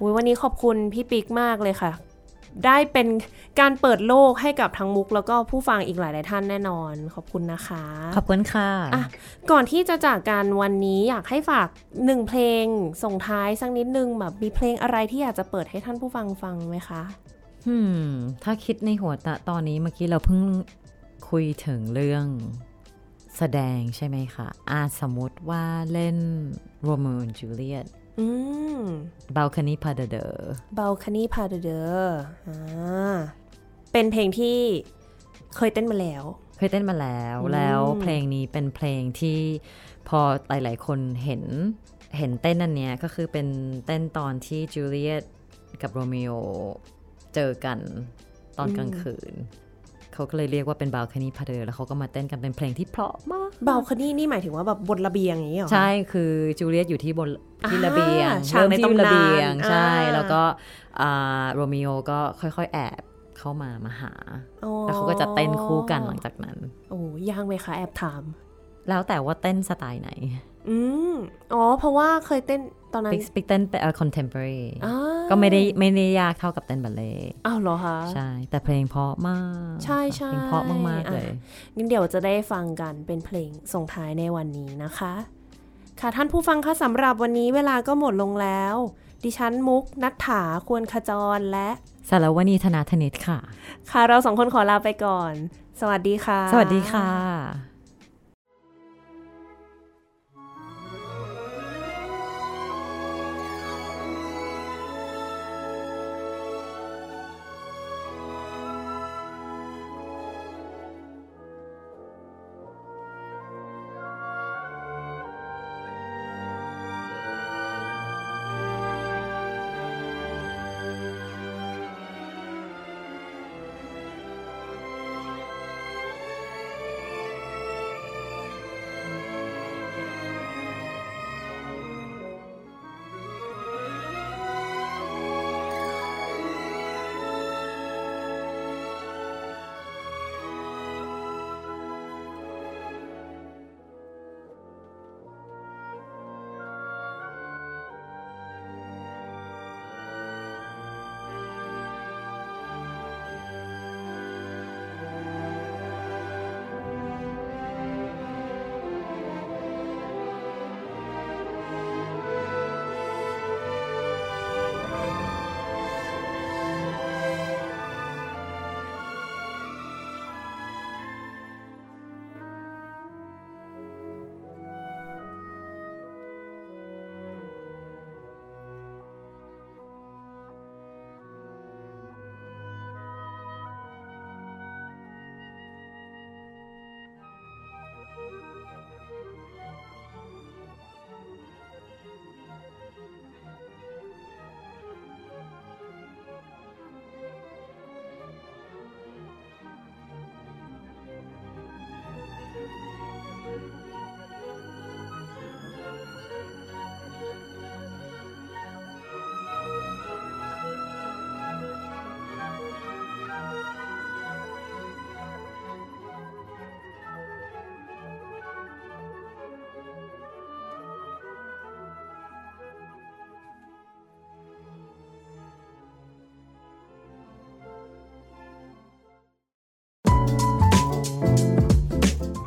วันนี้ขอบคุณพี่ปิ๊กมากเลยค่ะได้เป็นการเปิดโลกให้กับทั้งมุกแล้วก็ผู้ฟังอีกหลายๆท่านแน่นอนขอบคุณนะคะขอบคุณค่ะก่อนที่จะจากกันวันนี้อยากให้ฝาก1เพลงส่งท้ายสักนิดนึงแบบมีเพลงอะไรที่อยากจะเปิดให้ท่านผู้ฟังฟังไหมคะถ้าคิดในหัวตอนนี้เมื่อกี้เราเพิ่งคุยถึงเรื่องแสดงใช่ไหมคะสมมติว่าเล่น Romeo and Juliet Balcony Pas de Deux Balcony Pas de Deux เป็นเพลงที่เคยเต้นมาแล้วแล้วเพลงนี้เป็นเพลงที่พอหลายๆคนเห็นเต้นอันเนี้ยก็คือเป็นเต้นตอนที่ Juliet กับ Romeo เจอกันตอนกลางคืนเขาก็เลยเรียกว่าเป็นบาลคานีพาเดอร์แล้วเขาก็มาเต้นกันเป็นเพลงที่เพราะมากบาลคานีนี่หมายถึงว่าแบบบนระเบียงอย่างนี้หรอใช่คือจูเลียตอยู่ที่บนที่ระเบียงเริ่มที่ระเบียงใช่แล้วก็โรมิโอก็ค่อยๆแอบเข้ามาหาแล้วเขาก็จะเต้นคู่กันหลังจากนั้นโอ้ยากไหมคะแอบถามแล้วแต่ว่าเต้นสไตล์ไหนอ๋อเพราะว่าเคยเต้นตอนนั้นปิกเต้นเป็นcontemporary ก็ไม่ได้ยากเท่ากับเต้นบัลเล่อ้าวเหรอคะใช่แต่เพลงเพราะมากใช่ๆเพลงเพราะมากๆเลยงั้นเดี๋ยวจะได้ฟังกันเป็นเพลงส่งท้ายในวันนี้นะคะค่ะท่านผู้ฟังคะสำหรับวันนี้เวลาก็หมดลงแล้วดิฉันมุกณัฐฐาควรขจรและสารวณีธนาธนิตค่ะค่ะเราสองคนขอลาไปก่อนสวัสดีค่ะสวัสดีค่ะ